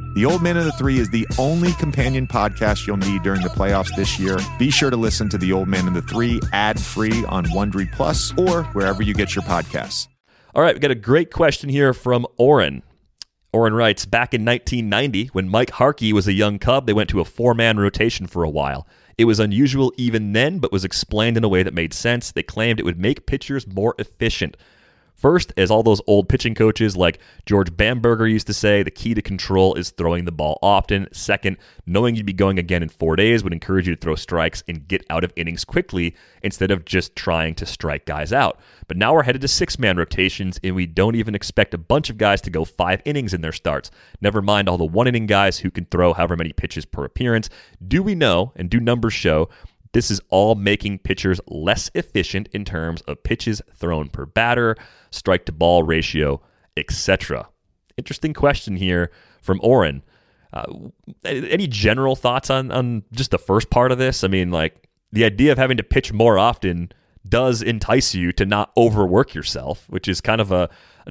The Old Man and the Three is the only companion podcast you'll need during the playoffs this year. Be sure to listen to The Old Man and the Three ad-free on Wondery Plus or wherever you get your podcasts. All right, we got a great question here from Oren. Oren writes, back in 1990, when Mike Harkey was a young Cub, they went to a four-man rotation for a while. It was unusual even then, but was explained in a way that made sense. They claimed it would make pitchers more efficient. First, as all those old pitching coaches like George Bamberger used to say, the key to control is throwing the ball often. Second, knowing you'd be going again in 4 days would encourage you to throw strikes and get out of innings quickly instead of just trying to strike guys out. But now we're headed to six-man rotations, and we don't even expect a bunch of guys to go 5 innings in their starts. Never mind all the one-inning guys who can throw however many pitches per appearance. Do we know, and do numbers show, this is all making pitchers less efficient in terms of pitches thrown per batter, strike-to-ball ratio, etc.? Interesting question here from Oren. Any general thoughts on just the first part of this? I mean, like, the idea of having to pitch more often does entice you to not overwork yourself, which is kind of an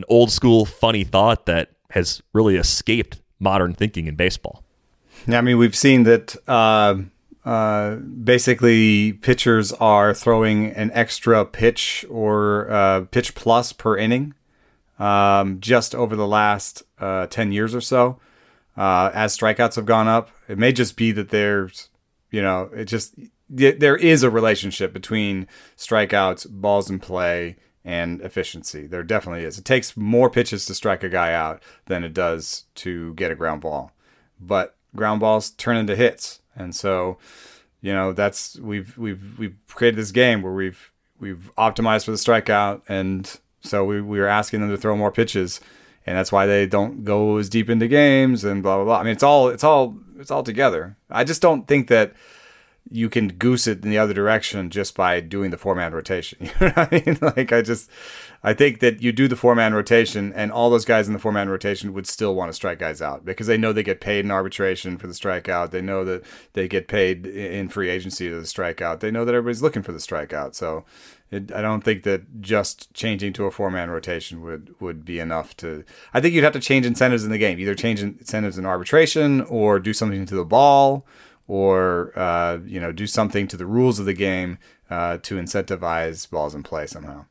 old-school funny thought that has really escaped modern thinking in baseball. Yeah, I mean, we've seen that... basically pitchers are throwing an extra pitch or pitch plus per inning just over the last 10 years or so as strikeouts have gone up. It may just be that there is a relationship between strikeouts, balls in play, and efficiency. There definitely is. It takes more pitches to strike a guy out than it does to get a ground ball, but ground balls turn into hits. And so, you know, that's we've created this game where we've optimized for the strikeout, and so we were asking them to throw more pitches, and that's why they don't go as deep into games and blah blah blah. I mean, it's all together. I just don't think that you can goose it in the other direction just by doing the four-man rotation. You know what I mean? Like, I think that you do the four-man rotation, and all those guys in the four-man rotation would still want to strike guys out because they know they get paid in arbitration for the strikeout. They know that they get paid in free agency to the strikeout. They know that everybody's looking for the strikeout. So I don't think that just changing to a four-man rotation would be enough to... I think you'd have to change incentives in the game, either change incentives in arbitration or do something to the ball, or do something to the rules of the game to incentivize balls in play somehow.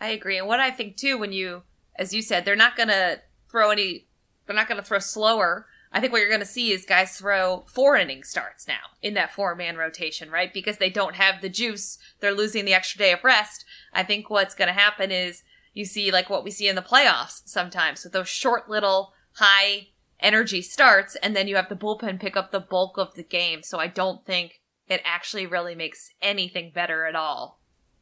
I agree, and what I think too, as you said, they're not going to throw slower. I think what you're going to see is guys throw 4-inning starts now in that 4-man rotation, right? Because they don't have the juice. They're losing the extra day of rest. I think what's going to happen is you see like what we see in the playoffs sometimes with those short little high energy starts, and then you have the bullpen pick up the bulk of the game. So I don't think it actually really makes anything better at all.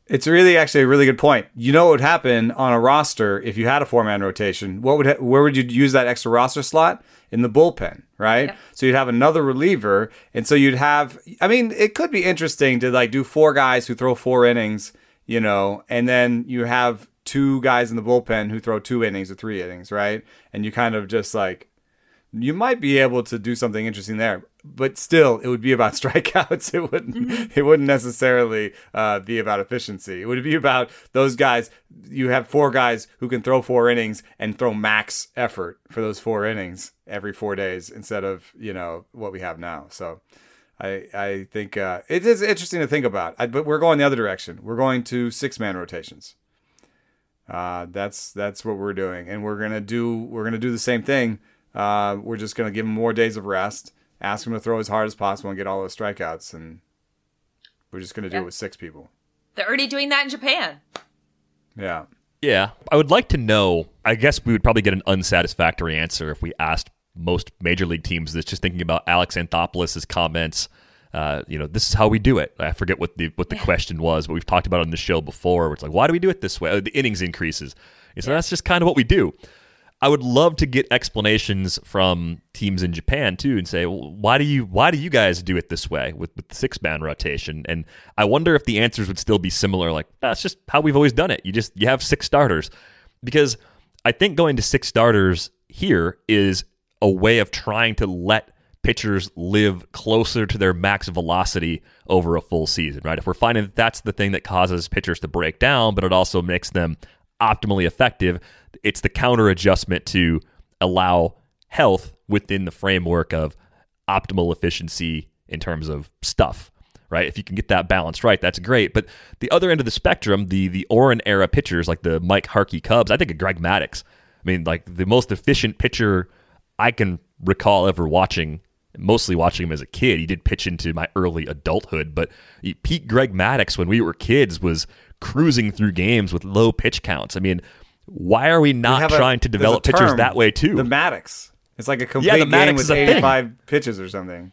It's really actually a really good point. You know what would happen on a roster if you had a 4-man rotation? Where would you use that extra roster slot? In the bullpen, right? Yep. So you'd have another reliever, and so you'd have, I mean, it could be interesting to like do 4 guys who throw 4 innings, you know, and then you have 2 guys in the bullpen who throw 2 innings or 3 innings, right? And you kind of just like, you might be able to do something interesting there. But still, it would be about strikeouts. It wouldn't necessarily be about efficiency. It would be about those guys. You have 4 guys who can throw 4 innings and throw max effort for those 4 innings every 4 days instead of, you know, what we have now. So I think it is interesting to think about. But we're going the other direction. We're going to 6-man rotations. That's what we're doing, and we're gonna do the same thing. We're just gonna give them more days of rest. Ask him to throw as hard as possible and get all those strikeouts, and we're just going to do it with 6 people. They're already doing that in Japan. Yeah. Yeah. I would like to know, I guess we would probably get an unsatisfactory answer if we asked most major league teams that's just thinking about Alex Anthopoulos' comments. You know, this is how we do it. I forget what the question was, but we've talked about it on the show before. Where it's like, why do we do it this way? Oh, the innings increases. So that's just kind of what we do. I would love to get explanations from teams in Japan too, and say, well, why do you guys do it this way with the 6-man rotation? And I wonder if the answers would still be similar. Like, that's just how we've always done it. You have 6 starters, because I think going to 6 starters here is a way of trying to let pitchers live closer to their max velocity over a full season, right? If we're finding that that's the thing that causes pitchers to break down, but it also makes them optimally effective, it's the counter adjustment to allow health within the framework of optimal efficiency in terms of stuff, right? If you can get that balance right, that's great. But the other end of the spectrum, the Oren era pitchers like the Mike Harkey Cubs, I think of Greg Maddux. I mean, like the most efficient pitcher I can recall ever watching, mostly watching him as a kid. He did pitch into my early adulthood, but peak Greg Maddux when we were kids was cruising through games with low pitch counts. I mean, why are we not trying to develop pitchers that way too? The Maddux. It's like a complete game with 85 pitches or something.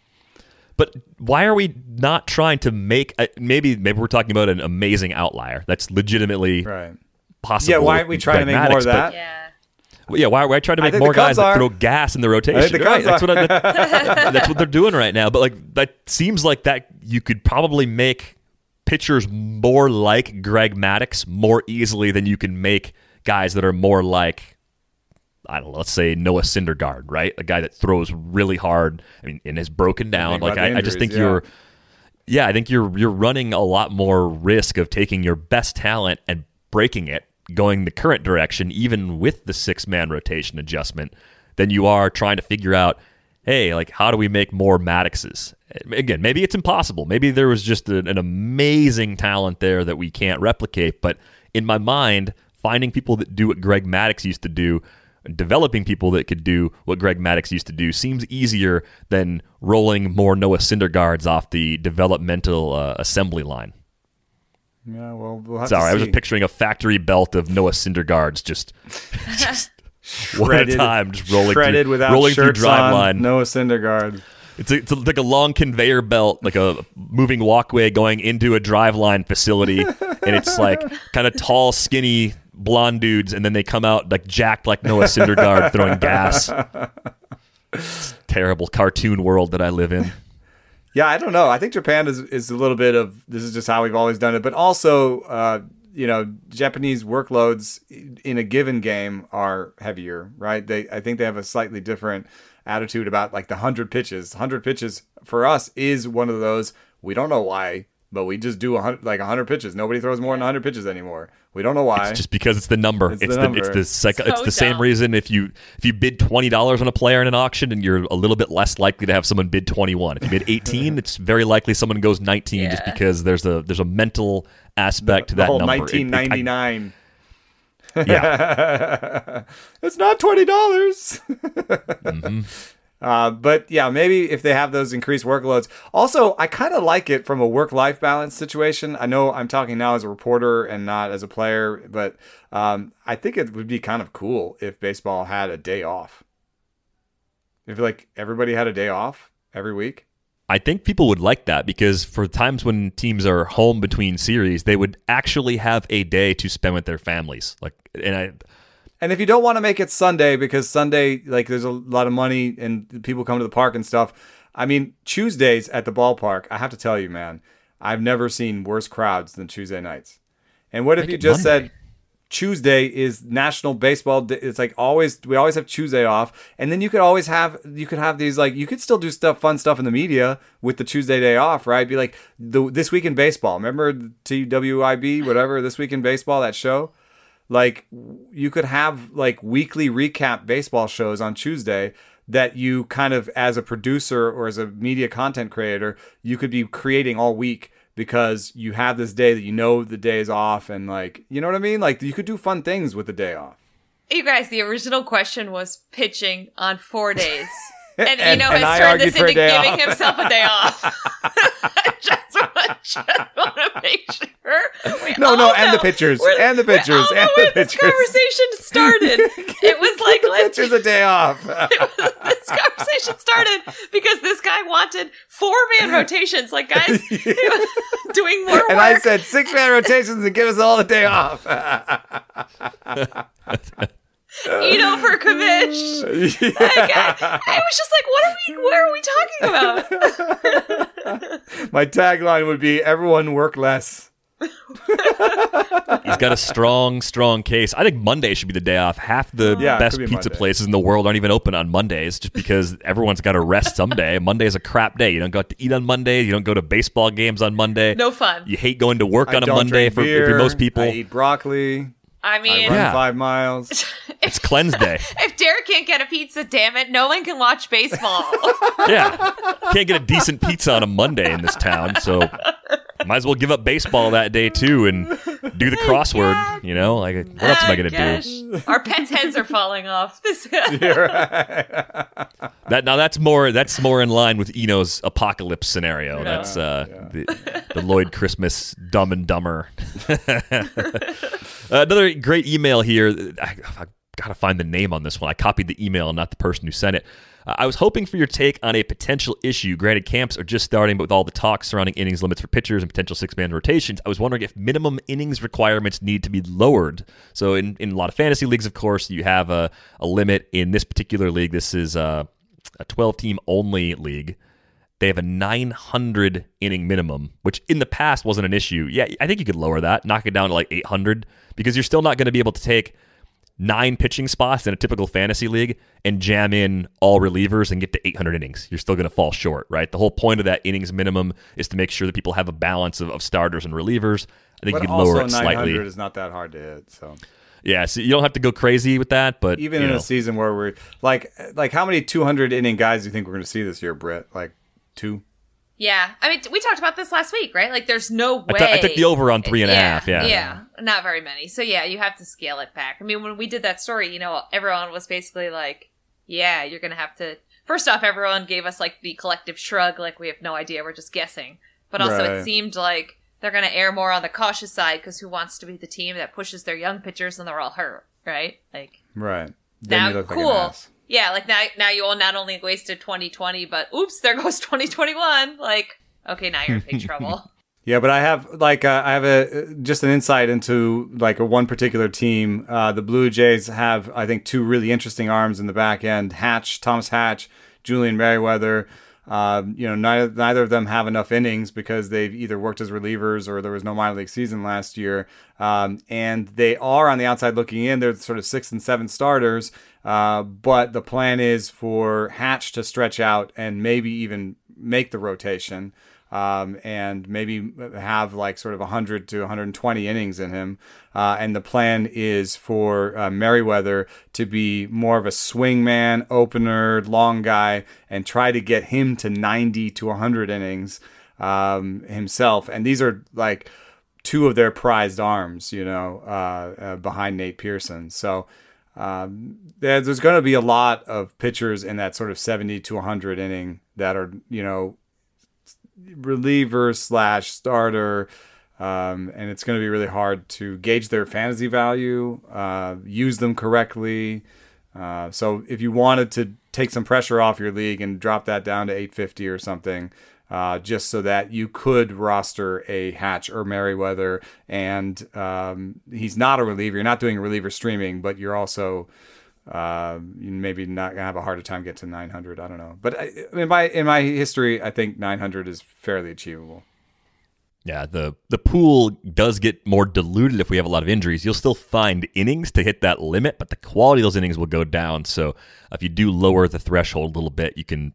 But why are we not trying to make maybe we're talking about an amazing outlier that's legitimately possible? Yeah, why aren't we trying to make more of that? Yeah, why are we trying to make more guys that throw gas in the rotation? Right, that's what they're doing right now. But like that seems like that you could probably make pitchers more like Greg Maddux more easily than you can make guys that are more like, I don't know, let's say Noah Syndergaard, right? A guy that throws really hard, I mean, and is broken down. Like I just think I think you're running a lot more risk of taking your best talent and breaking it, going the current direction, even with the 6-man rotation adjustment, than you are trying to figure out, hey, like how do we make more Madduxes? Again, maybe it's impossible. Maybe there was just an amazing talent there that we can't replicate. But in my mind, finding people that do what Greg Maddux used to do, developing people that could do what Greg Maddux used to do seems easier than rolling more Noah Syndergaards off the developmental assembly line. Yeah, well, we'll have to see. Sorry, I was just picturing a factory belt of Noah Syndergaards just shredded, one at a time, just rolling through driveline. Noah Syndergaard. It's like a long conveyor belt, like a moving walkway going into a driveline facility, and it's like kind of tall, skinny blonde dudes, and then they come out like jacked like Noah Syndergaard throwing gas. It's a terrible cartoon world that I live in. Yeah, I don't know. I think Japan is a little bit of this is just how we've always done it, but also you know, Japanese workloads in a given game are heavier, right? I think they have a slightly different attitude about like the 100 pitches. 100 pitches for us is one of those, we don't know why, but we just do 100 pitches. Nobody throws more than 100 pitches anymore. We don't know why. It's just because it's the number. It's the same reason if you bid $20 on a player in an auction, and you're a little bit less likely to have someone bid 21. If you bid 18, it's very likely someone goes 19 just because there's a mental aspect to that whole number. 1999. It's not $20. Mm-hmm. But yeah, maybe if they have those increased workloads. Also, I kind of like it from a work-life balance situation. I know I'm talking now as a reporter and not as a player, but I think it would be kind of cool if baseball had a day off. If like everybody had a day off every week. I think people would like that because for times when teams are home between series, they would actually have a day to spend with their families. And if you don't want to make it Sunday, because Sunday, like, there's a lot of money and people come to the park and stuff. I mean, Tuesdays at the ballpark, I have to tell you, man, I've never seen worse crowds than Tuesday nights. And what if you just said Tuesday is National Baseball Day? It's like we always have Tuesday off, and then you could have these, like, you could still do fun stuff in the media with the Tuesday day off, right? Be like this week in baseball. Remember TWIB, whatever, This Week in Baseball, that show? Like, you could have like weekly recap baseball shows on Tuesday that you kind of, as a producer or as a media content creator, you could be creating all week, because you have this day that you know the day is off, and, like, you know what I mean? Like, you could do fun things with the day off. You guys, the original question was pitching on 4 days. And Eno has turned this into giving himself a day off. I just want to make sure. The pitchers. This conversation started. It was like the pitchers a day off. This conversation started because this guy wanted 4-man rotations. Like, guys, he was doing more work. And I said 6-man rotations and give us all a day off. Eno for Kavish. Yeah. Like, I was just like, what are we talking about? My tagline would be, everyone work less. He's got a strong case. I think Monday should be the day off. Half the best pizza places in the world aren't even open on Mondays, just because everyone's got to rest someday. Monday is a crap day. You don't go out to eat on Monday. You don't go to baseball games on Monday. No fun. You hate going to work on a Monday for most people. I eat broccoli. I mean, I run 5 miles. It's cleanse day. If Derek can't get a pizza, damn it, no one can watch baseball. Yeah. Can't get a decent pizza on a Monday in this town, so might as well give up baseball that day too and do the crossword, you know? Like, what else am I going to do? Our pets' heads are falling off. You're right. That's more in line with Eno's apocalypse scenario. Yeah. That's the Lloyd Christmas Dumb and Dumber. Another great email here. I got to find the name on this one. I copied the email, not the person who sent it. I was hoping for your take on a potential issue. Granted, camps are just starting, but with all the talk surrounding innings limits for pitchers and potential 6-man rotations, I was wondering if minimum innings requirements need to be lowered. So in a lot of fantasy leagues, of course, you have a limit. In this particular league, this is a 12-team only league. They have a 900-inning minimum, which in the past wasn't an issue. Yeah, I think you could lower that, knock it down to like 800, because you're still not going to be able to take 9 pitching spots in a typical fantasy league and jam in all relievers and get to 800 innings. You're still going to fall short, right? The whole point of that innings minimum is to make sure that people have a balance of starters and relievers. I think you could lower it slightly. But also 900 is not that hard to hit, so... Yeah, so you don't have to go crazy with that, but even in a season where we're like how many 200-inning guys do you think we're going to see this year, Britt? Like 2? Yeah, I mean, we talked about this last week, right? Like, there's no way. I took the over on 3.5. Yeah, not very many. So yeah, you have to scale it back. I mean, when we did that story, you know, everyone was basically like, "Yeah, you're going to have to." First off, everyone gave us like the collective shrug, like we have no idea, we're just guessing. But also, It seemed like they're going to err more on the cautious side, because who wants to be the team that pushes their young pitchers and they're all hurt, right? Like, right. Then now, cool. Like, yeah, like now you all not only wasted 2020, but oops, there goes 2021. Like, okay, now you're in big trouble. Yeah, but I have like I have an insight into like one particular team. The Blue Jays have, I think, 2 really interesting arms in the back end. Thomas Hatch, Julian Merriweather. You know, neither of them have enough innings because they've either worked as relievers or there was no minor league season last year. And they are on the outside looking in. They're sort of 6 and 7 starters. But the plan is for Hatch to stretch out and maybe even make the rotation. And maybe have like sort of 100 to 120 innings in him. And the plan is for Merriweather to be more of a swing man, opener, long guy, and try to get him to 90 to 100 innings himself. And these are like 2 of their prized arms, you know, behind Nate Pearson. So There's going to be a lot of pitchers in that sort of 70 to 100 inning that are, you know, reliever slash starter. And it's going to be really hard to gauge their fantasy value, use them correctly. So if you wanted to take some pressure off your league and drop that down to 850 or something, just so that you could roster a Hatch or Merriweather, and he's not a reliever. You're not doing reliever streaming, but you're also maybe not gonna have a harder time getting to 900. I don't know, but in my history, I think 900 is fairly achievable. Yeah, the pool does get more diluted if we have a lot of injuries. You'll still find innings to hit that limit, but the quality of those innings will go down. So if you do lower the threshold a little bit, you can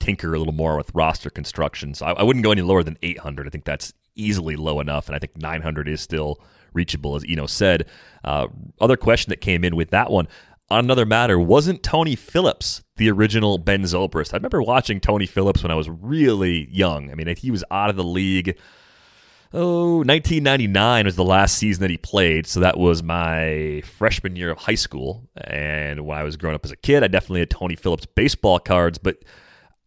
tinker a little more with roster construction. So I wouldn't go any lower than 800. I think that's easily low enough, and I think 900 is still reachable, as Eno said. Other question that came in with that one, on another matter, wasn't Tony Phillips the original Ben Zobrist? I remember watching Tony Phillips when I was really young. I mean, he was out of the league. 1999 was the last season that he played, so that was my freshman year of high school. And when I was growing up as a kid, I definitely had Tony Phillips baseball cards, but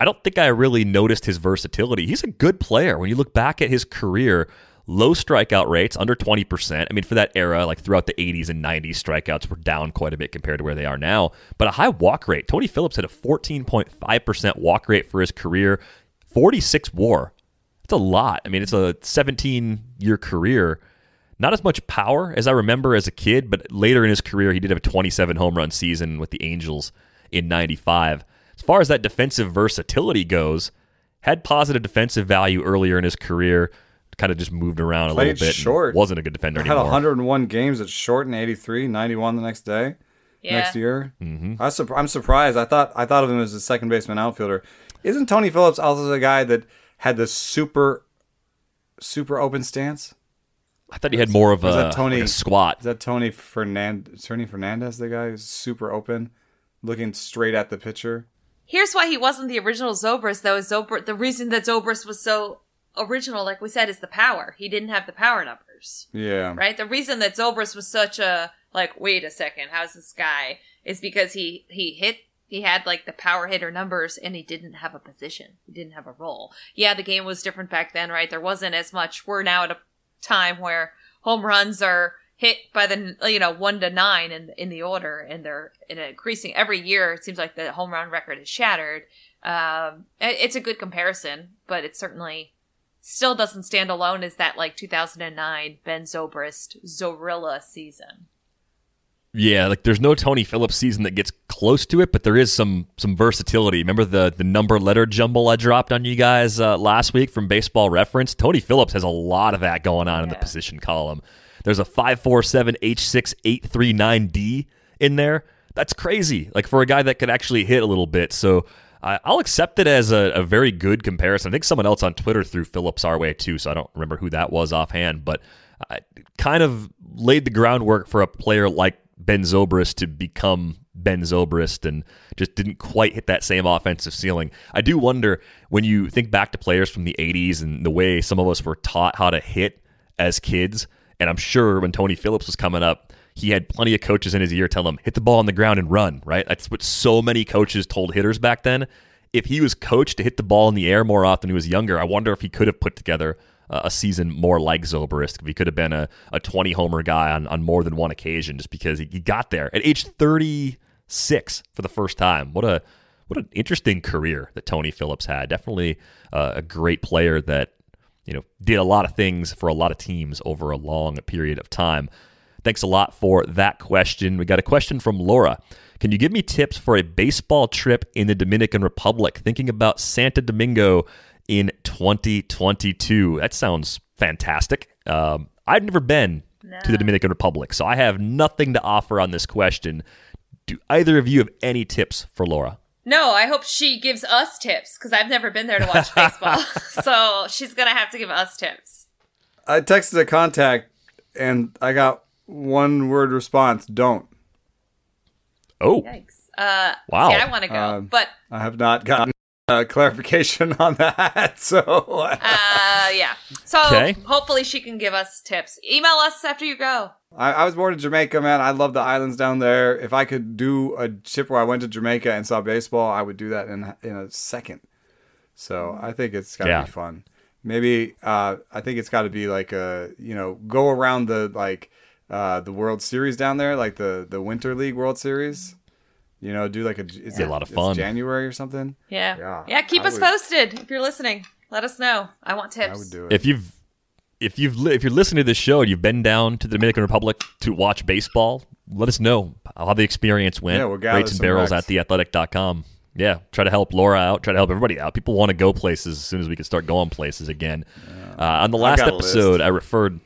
I don't think I really noticed his versatility. He's a good player. When you look back at his career, low strikeout rates, under 20%. I mean, for that era, like throughout the 80s and 90s, strikeouts were down quite a bit compared to where they are now. But a high walk rate. Tony Phillips had a 14.5% walk rate for his career, 46 WAR. That's a lot. I mean, it's a 17-year career. Not as much power as I remember as a kid, but later in his career, he did have a 27 home run season with the Angels in 95. As far as that defensive versatility goes, had positive defensive value earlier in his career, kind of just moved around a little bit. Short. Wasn't a good defender anymore. Had 101 games at short in 83, 91 the next day, next year. Mm-hmm. I'm surprised. I thought of him as a second baseman outfielder. Isn't Tony Phillips also the guy that had the super open stance? I thought he had more of a squat. Is that Tony Fernandez, the guy who's super open, looking straight at the pitcher? Here's why he wasn't the original Zobrist, though. The reason that Zobrist was so original, like we said, is the power. He didn't have the power numbers. Yeah. Right? The reason that Zobrist was such a, like, wait a second, how's this guy? Is because he had, like, the power hitter numbers, and he didn't have a position. He didn't have a role. Yeah, the game was different back then, right? There wasn't as much. We're now at a time where home runs are hit by the 1 to 9 in the order, and they're in increasing every year. It seems like the home run record is shattered. It's a good comparison, but it certainly still doesn't stand alone as that, like, 2009 Ben Zobrist Zorilla season. Yeah, like there's no Tony Phillips season that gets close to it, but there is some versatility. Remember the number letter jumble I dropped on you guys last week from Baseball Reference? Tony Phillips has a lot of that going on in the position column. There's a 547H6839D in there. That's crazy. Like for a guy that could actually hit a little bit. So I'll accept it as a very good comparison. I think someone else on Twitter threw Phillips our way too, so I don't remember who that was offhand, but kind of laid the groundwork for a player like Ben Zobrist to become Ben Zobrist and just didn't quite hit that same offensive ceiling. I do wonder, when you think back to players from the 80s and the way some of us were taught how to hit as kids, and I'm sure when Tony Phillips was coming up, he had plenty of coaches in his ear telling him, hit the ball on the ground and run, right? That's what so many coaches told hitters back then. If he was coached to hit the ball in the air more often when he was younger, I wonder if he could have put together a season more like Zobrist. He could have been a 20-homer guy on more than one occasion, just because he got there at age 36 for the first time. What an interesting career that Tony Phillips had. Definitely a great player that did a lot of things for a lot of teams over a long period of time. Thanks a lot for that question. We got a question from Laura. Can you give me tips for a baseball trip in the Dominican Republic? Thinking about Santo Domingo in 2022. That sounds fantastic. I've never been to the Dominican Republic, so I have nothing to offer on this question. Do either of you have any tips for Laura? No, I hope she gives us tips, because I've never been there to watch baseball. So she's going to have to give us tips. I texted a contact, and I got one word response, don't. Oh. Yikes. Wow. See, I want to go, but I have not gotten clarification on that. So yeah. So okay. Hopefully she can give us tips. Email us after you go. I was born in Jamaica, man. I love the islands down there. If I could do a trip where I went to Jamaica and saw baseball, I would do that in a second. So I think it's gotta be fun. Maybe I think it's gotta be like a, you know, go around the like the World Series down there, like the Winter League World Series. You know, do like it's a lot of fun. It's January or something. Yeah. Keep us posted if you're listening. Let us know. I want tips. I would do it. If you're listening to this show and you've been down to the Dominican Republic to watch baseball, let us know how the experience went. Yeah, we'll gather rates and barrels at theathletic.com. Yeah, try to help Laura out. Try to help everybody out. People want to go places as soon as we can start going places again. Yeah. On the last episode, I referred.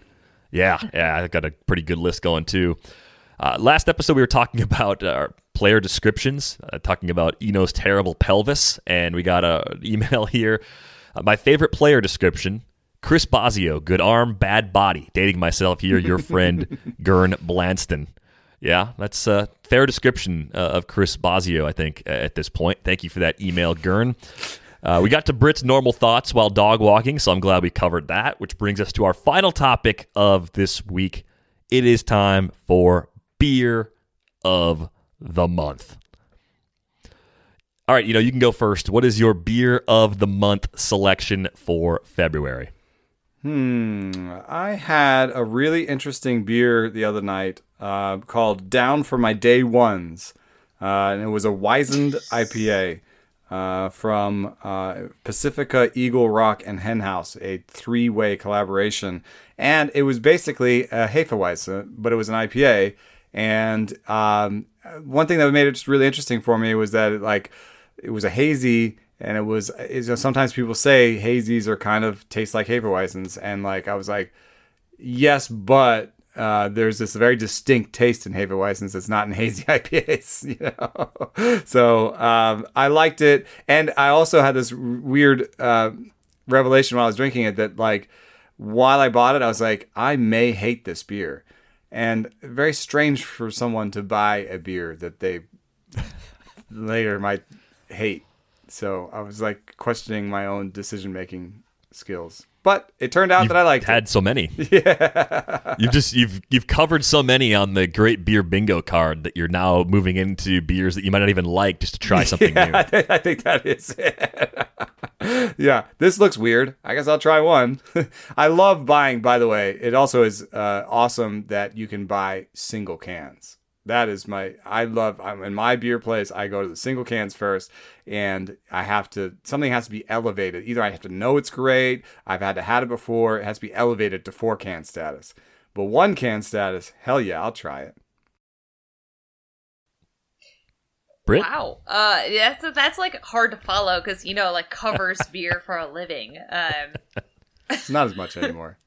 Yeah, I got a pretty good list going too. Last episode, we were talking about our player descriptions, talking about Eno's terrible pelvis, and we got an email here. My favorite player description, Chris Bosio, good arm, bad body. Dating myself here, your friend, Gern Blanston. Yeah, that's a fair description of Chris Bosio, I think, at this point. Thank you for that email, Gern. We got to Britt's normal thoughts while dog walking, so I'm glad we covered that, which brings us to our final topic of this week. It is time for Beer of the Month. All right, you can go first. What is your Beer of the Month selection for February? I had a really interesting beer the other night called Down for My Day Ones. And it was a Wizened IPA from Pacifica, Eagle Rock, and Hen House, a three-way collaboration. And it was basically a Hefeweizen, but it was an IPA. And one thing that made it just really interesting for me was that it was a hazy, and sometimes people say hazies are kind of taste like Hefeweizens, and I was like, yes, but there's this very distinct taste in Hefeweizens that's not in hazy IPAs, So I liked it, and I also had this weird revelation while I was drinking it that while I bought it, I was like, I may hate this beer. And very strange for someone to buy a beer that they later might hate. So I was questioning my own decision-making skills, but it turned out that I liked it. You've had so many. Yeah. You've covered so many on the great beer bingo card that you're now moving into beers that you might not even like just to try something new. I think that is it. Yeah, this looks weird. I guess I'll try one. I love buying, by the way. It also is awesome that you can buy single cans. That is I'm in my beer place, I go to the single cans first, and something has to be elevated. Either I have to know it's great, I've had it before, it has to be elevated to 4-can status. But 1-can status, hell yeah, I'll try it. Brit? Wow, that's hard to follow because covers beer for a living. It's not as much anymore.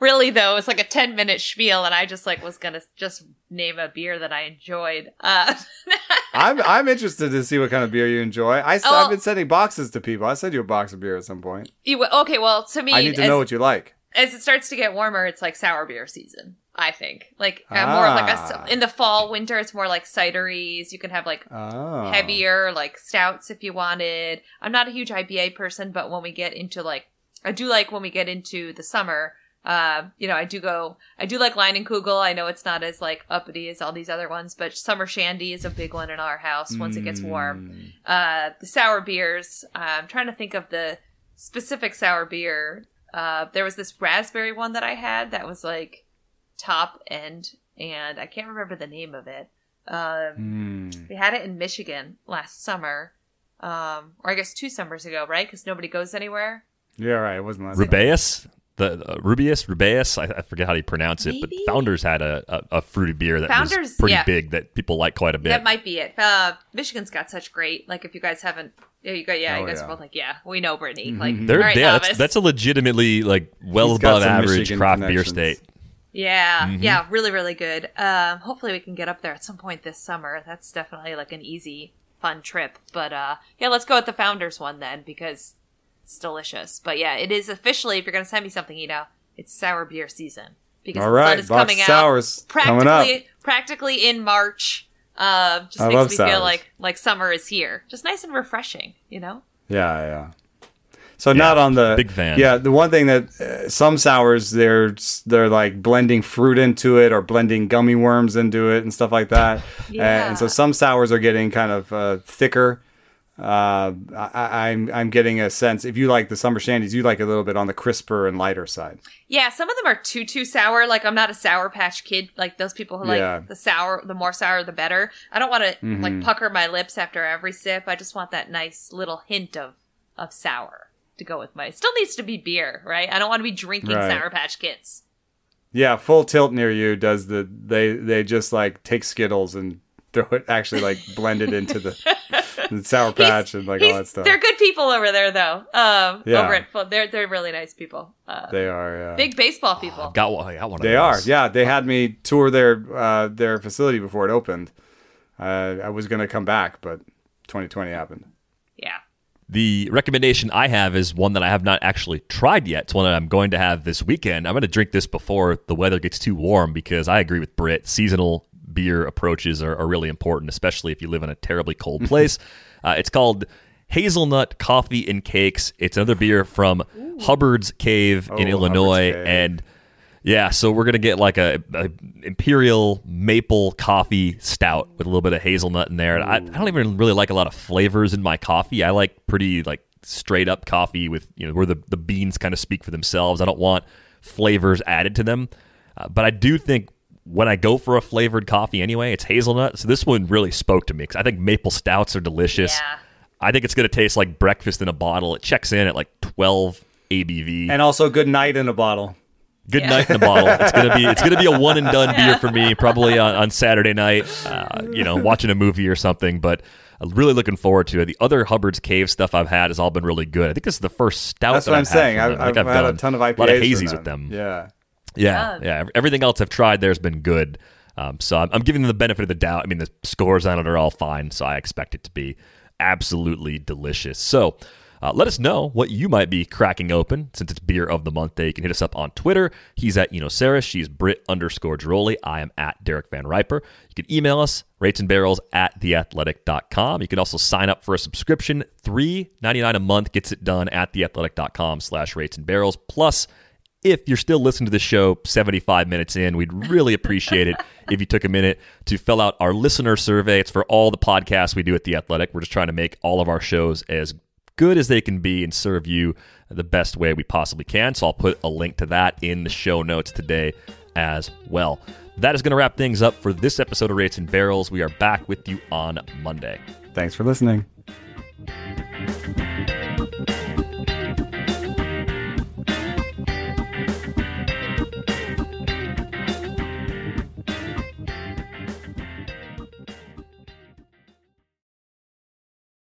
Really though, it's a 10-minute spiel, and I just was gonna just name a beer that I enjoyed. I'm interested to see what kind of beer you enjoy. I've been sending boxes to people. I'll send you a box of beer at some point. Okay? Well, to me, I need to know what you like. As it starts to get warmer, it's sour beer season. I think more in the fall, winter, it's more cideries. You can have heavier stouts if you wanted. I'm not a huge IPA person, but when we get into I do when we get into the summer, I do like Leinenkugel. I know it's not as uppity as all these other ones, but summer shandy is a big one in our house once it gets warm. The sour beers, I'm trying to think of the specific sour beer. There was this raspberry one that I had that was top end, and I can't remember the name of it. We had it in Michigan last summer, or I guess 2 summers ago, right? Because nobody goes anywhere. Yeah, right. It wasn't last Rubeus, Rubeus. I forget how you pronounce it, but Founders had a fruity beer that was pretty big that people like quite a bit. That might be it. Michigan's got such great. If you guys haven't. You guys are both we know Brittany. Mm-hmm. That's a legitimately well above average Michigan craft beer state. Yeah, mm-hmm. Yeah, really, really good. Hopefully we can get up there at some point this summer. That's definitely an easy, fun trip. But let's go with the Founders one then, because it's delicious. But yeah, it is officially, if you're going to send me something, it's sour beer season. Because all right, the sun is coming out practically in March. Just makes me feel like summer is here. Just nice and refreshing, Yeah. So yeah, not on the big fan. Yeah, the one thing that some sours they're like blending fruit into it or blending gummy worms into it and stuff like that. Yeah. And so some sours are getting kind of thicker. I'm getting a sense if you like the summer shandies, you like a little bit on the crisper and lighter side. Yeah, some of them are too sour. Like I'm not a Sour Patch Kid. Like those people who like the sour, the more sour the better. I don't want to like pucker my lips after every sip. I just want that nice little hint of sour to go with my. It still needs to be beer, right? I don't want to be drinking Sour Patch Kids. Yeah, Full Tilt near you does the they just like take Skittles and throw it actually like blended into the. And Sour Patch and like all that stuff. They're good people over there, though. Over at Full, they're really nice people. They are big baseball people. I got one. They are. Yeah, they had me tour their facility before it opened. I was going to come back, but 2020 happened. Yeah. The recommendation I have is one that I have not actually tried yet. It's one that I'm going to have this weekend. I'm going to drink this before the weather gets too warm because I agree with Britt. Seasonal beer approaches are really important, especially if you live in a terribly cold place. It's called Hazelnut Coffee and Cakes. It's another beer from Hubbard's Cave in Illinois. And yeah, so we're going to get like a imperial maple coffee stout with a little bit of hazelnut in there. And I don't even really like a lot of flavors in my coffee. I like pretty like straight up coffee with, you know, where the beans kind of speak for themselves. I don't want flavors added to them. But I do think when I go for a flavored coffee anyway, it's hazelnut. So this one really spoke to me because I think maple stouts are delicious. Yeah. I think it's going to taste like breakfast in a bottle. It checks in at like 12 ABV. And also good night in a bottle. Good night in a bottle. It's going to be a one and done beer for me, probably on Saturday night, watching a movie or something. But I'm really looking forward to it. The other Hubbard's Cave stuff I've had has all been really good. I think this is the first stout That's that what I'm saying. I've had a ton of IPAs. A lot of hazies with them. Yeah. Yeah. Everything else I've tried there has been good. So I'm giving them the benefit of the doubt. I mean, the scores on it are all fine, so I expect it to be absolutely delicious. So let us know what you might be cracking open since it's Beer of the Month Day. You can hit us up on Twitter. He's at Eno Saris. She's Britt_Drolli. I am at Derek Van Riper. You can email us, ratesandbarrels@theathletic.com. You can also sign up for a subscription. $3.99 a month gets it done at theathletic.com/ratesandbarrels. Plus, if you're still listening to the show 75 minutes in, we'd really appreciate it if you took a minute to fill out our listener survey. It's for all the podcasts we do at The Athletic. We're just trying to make all of our shows as good as they can be and serve you the best way we possibly can. So I'll put a link to that in the show notes today as well. That is going to wrap things up for this episode of Rates and Barrels. We are back with you on Monday. Thanks for listening.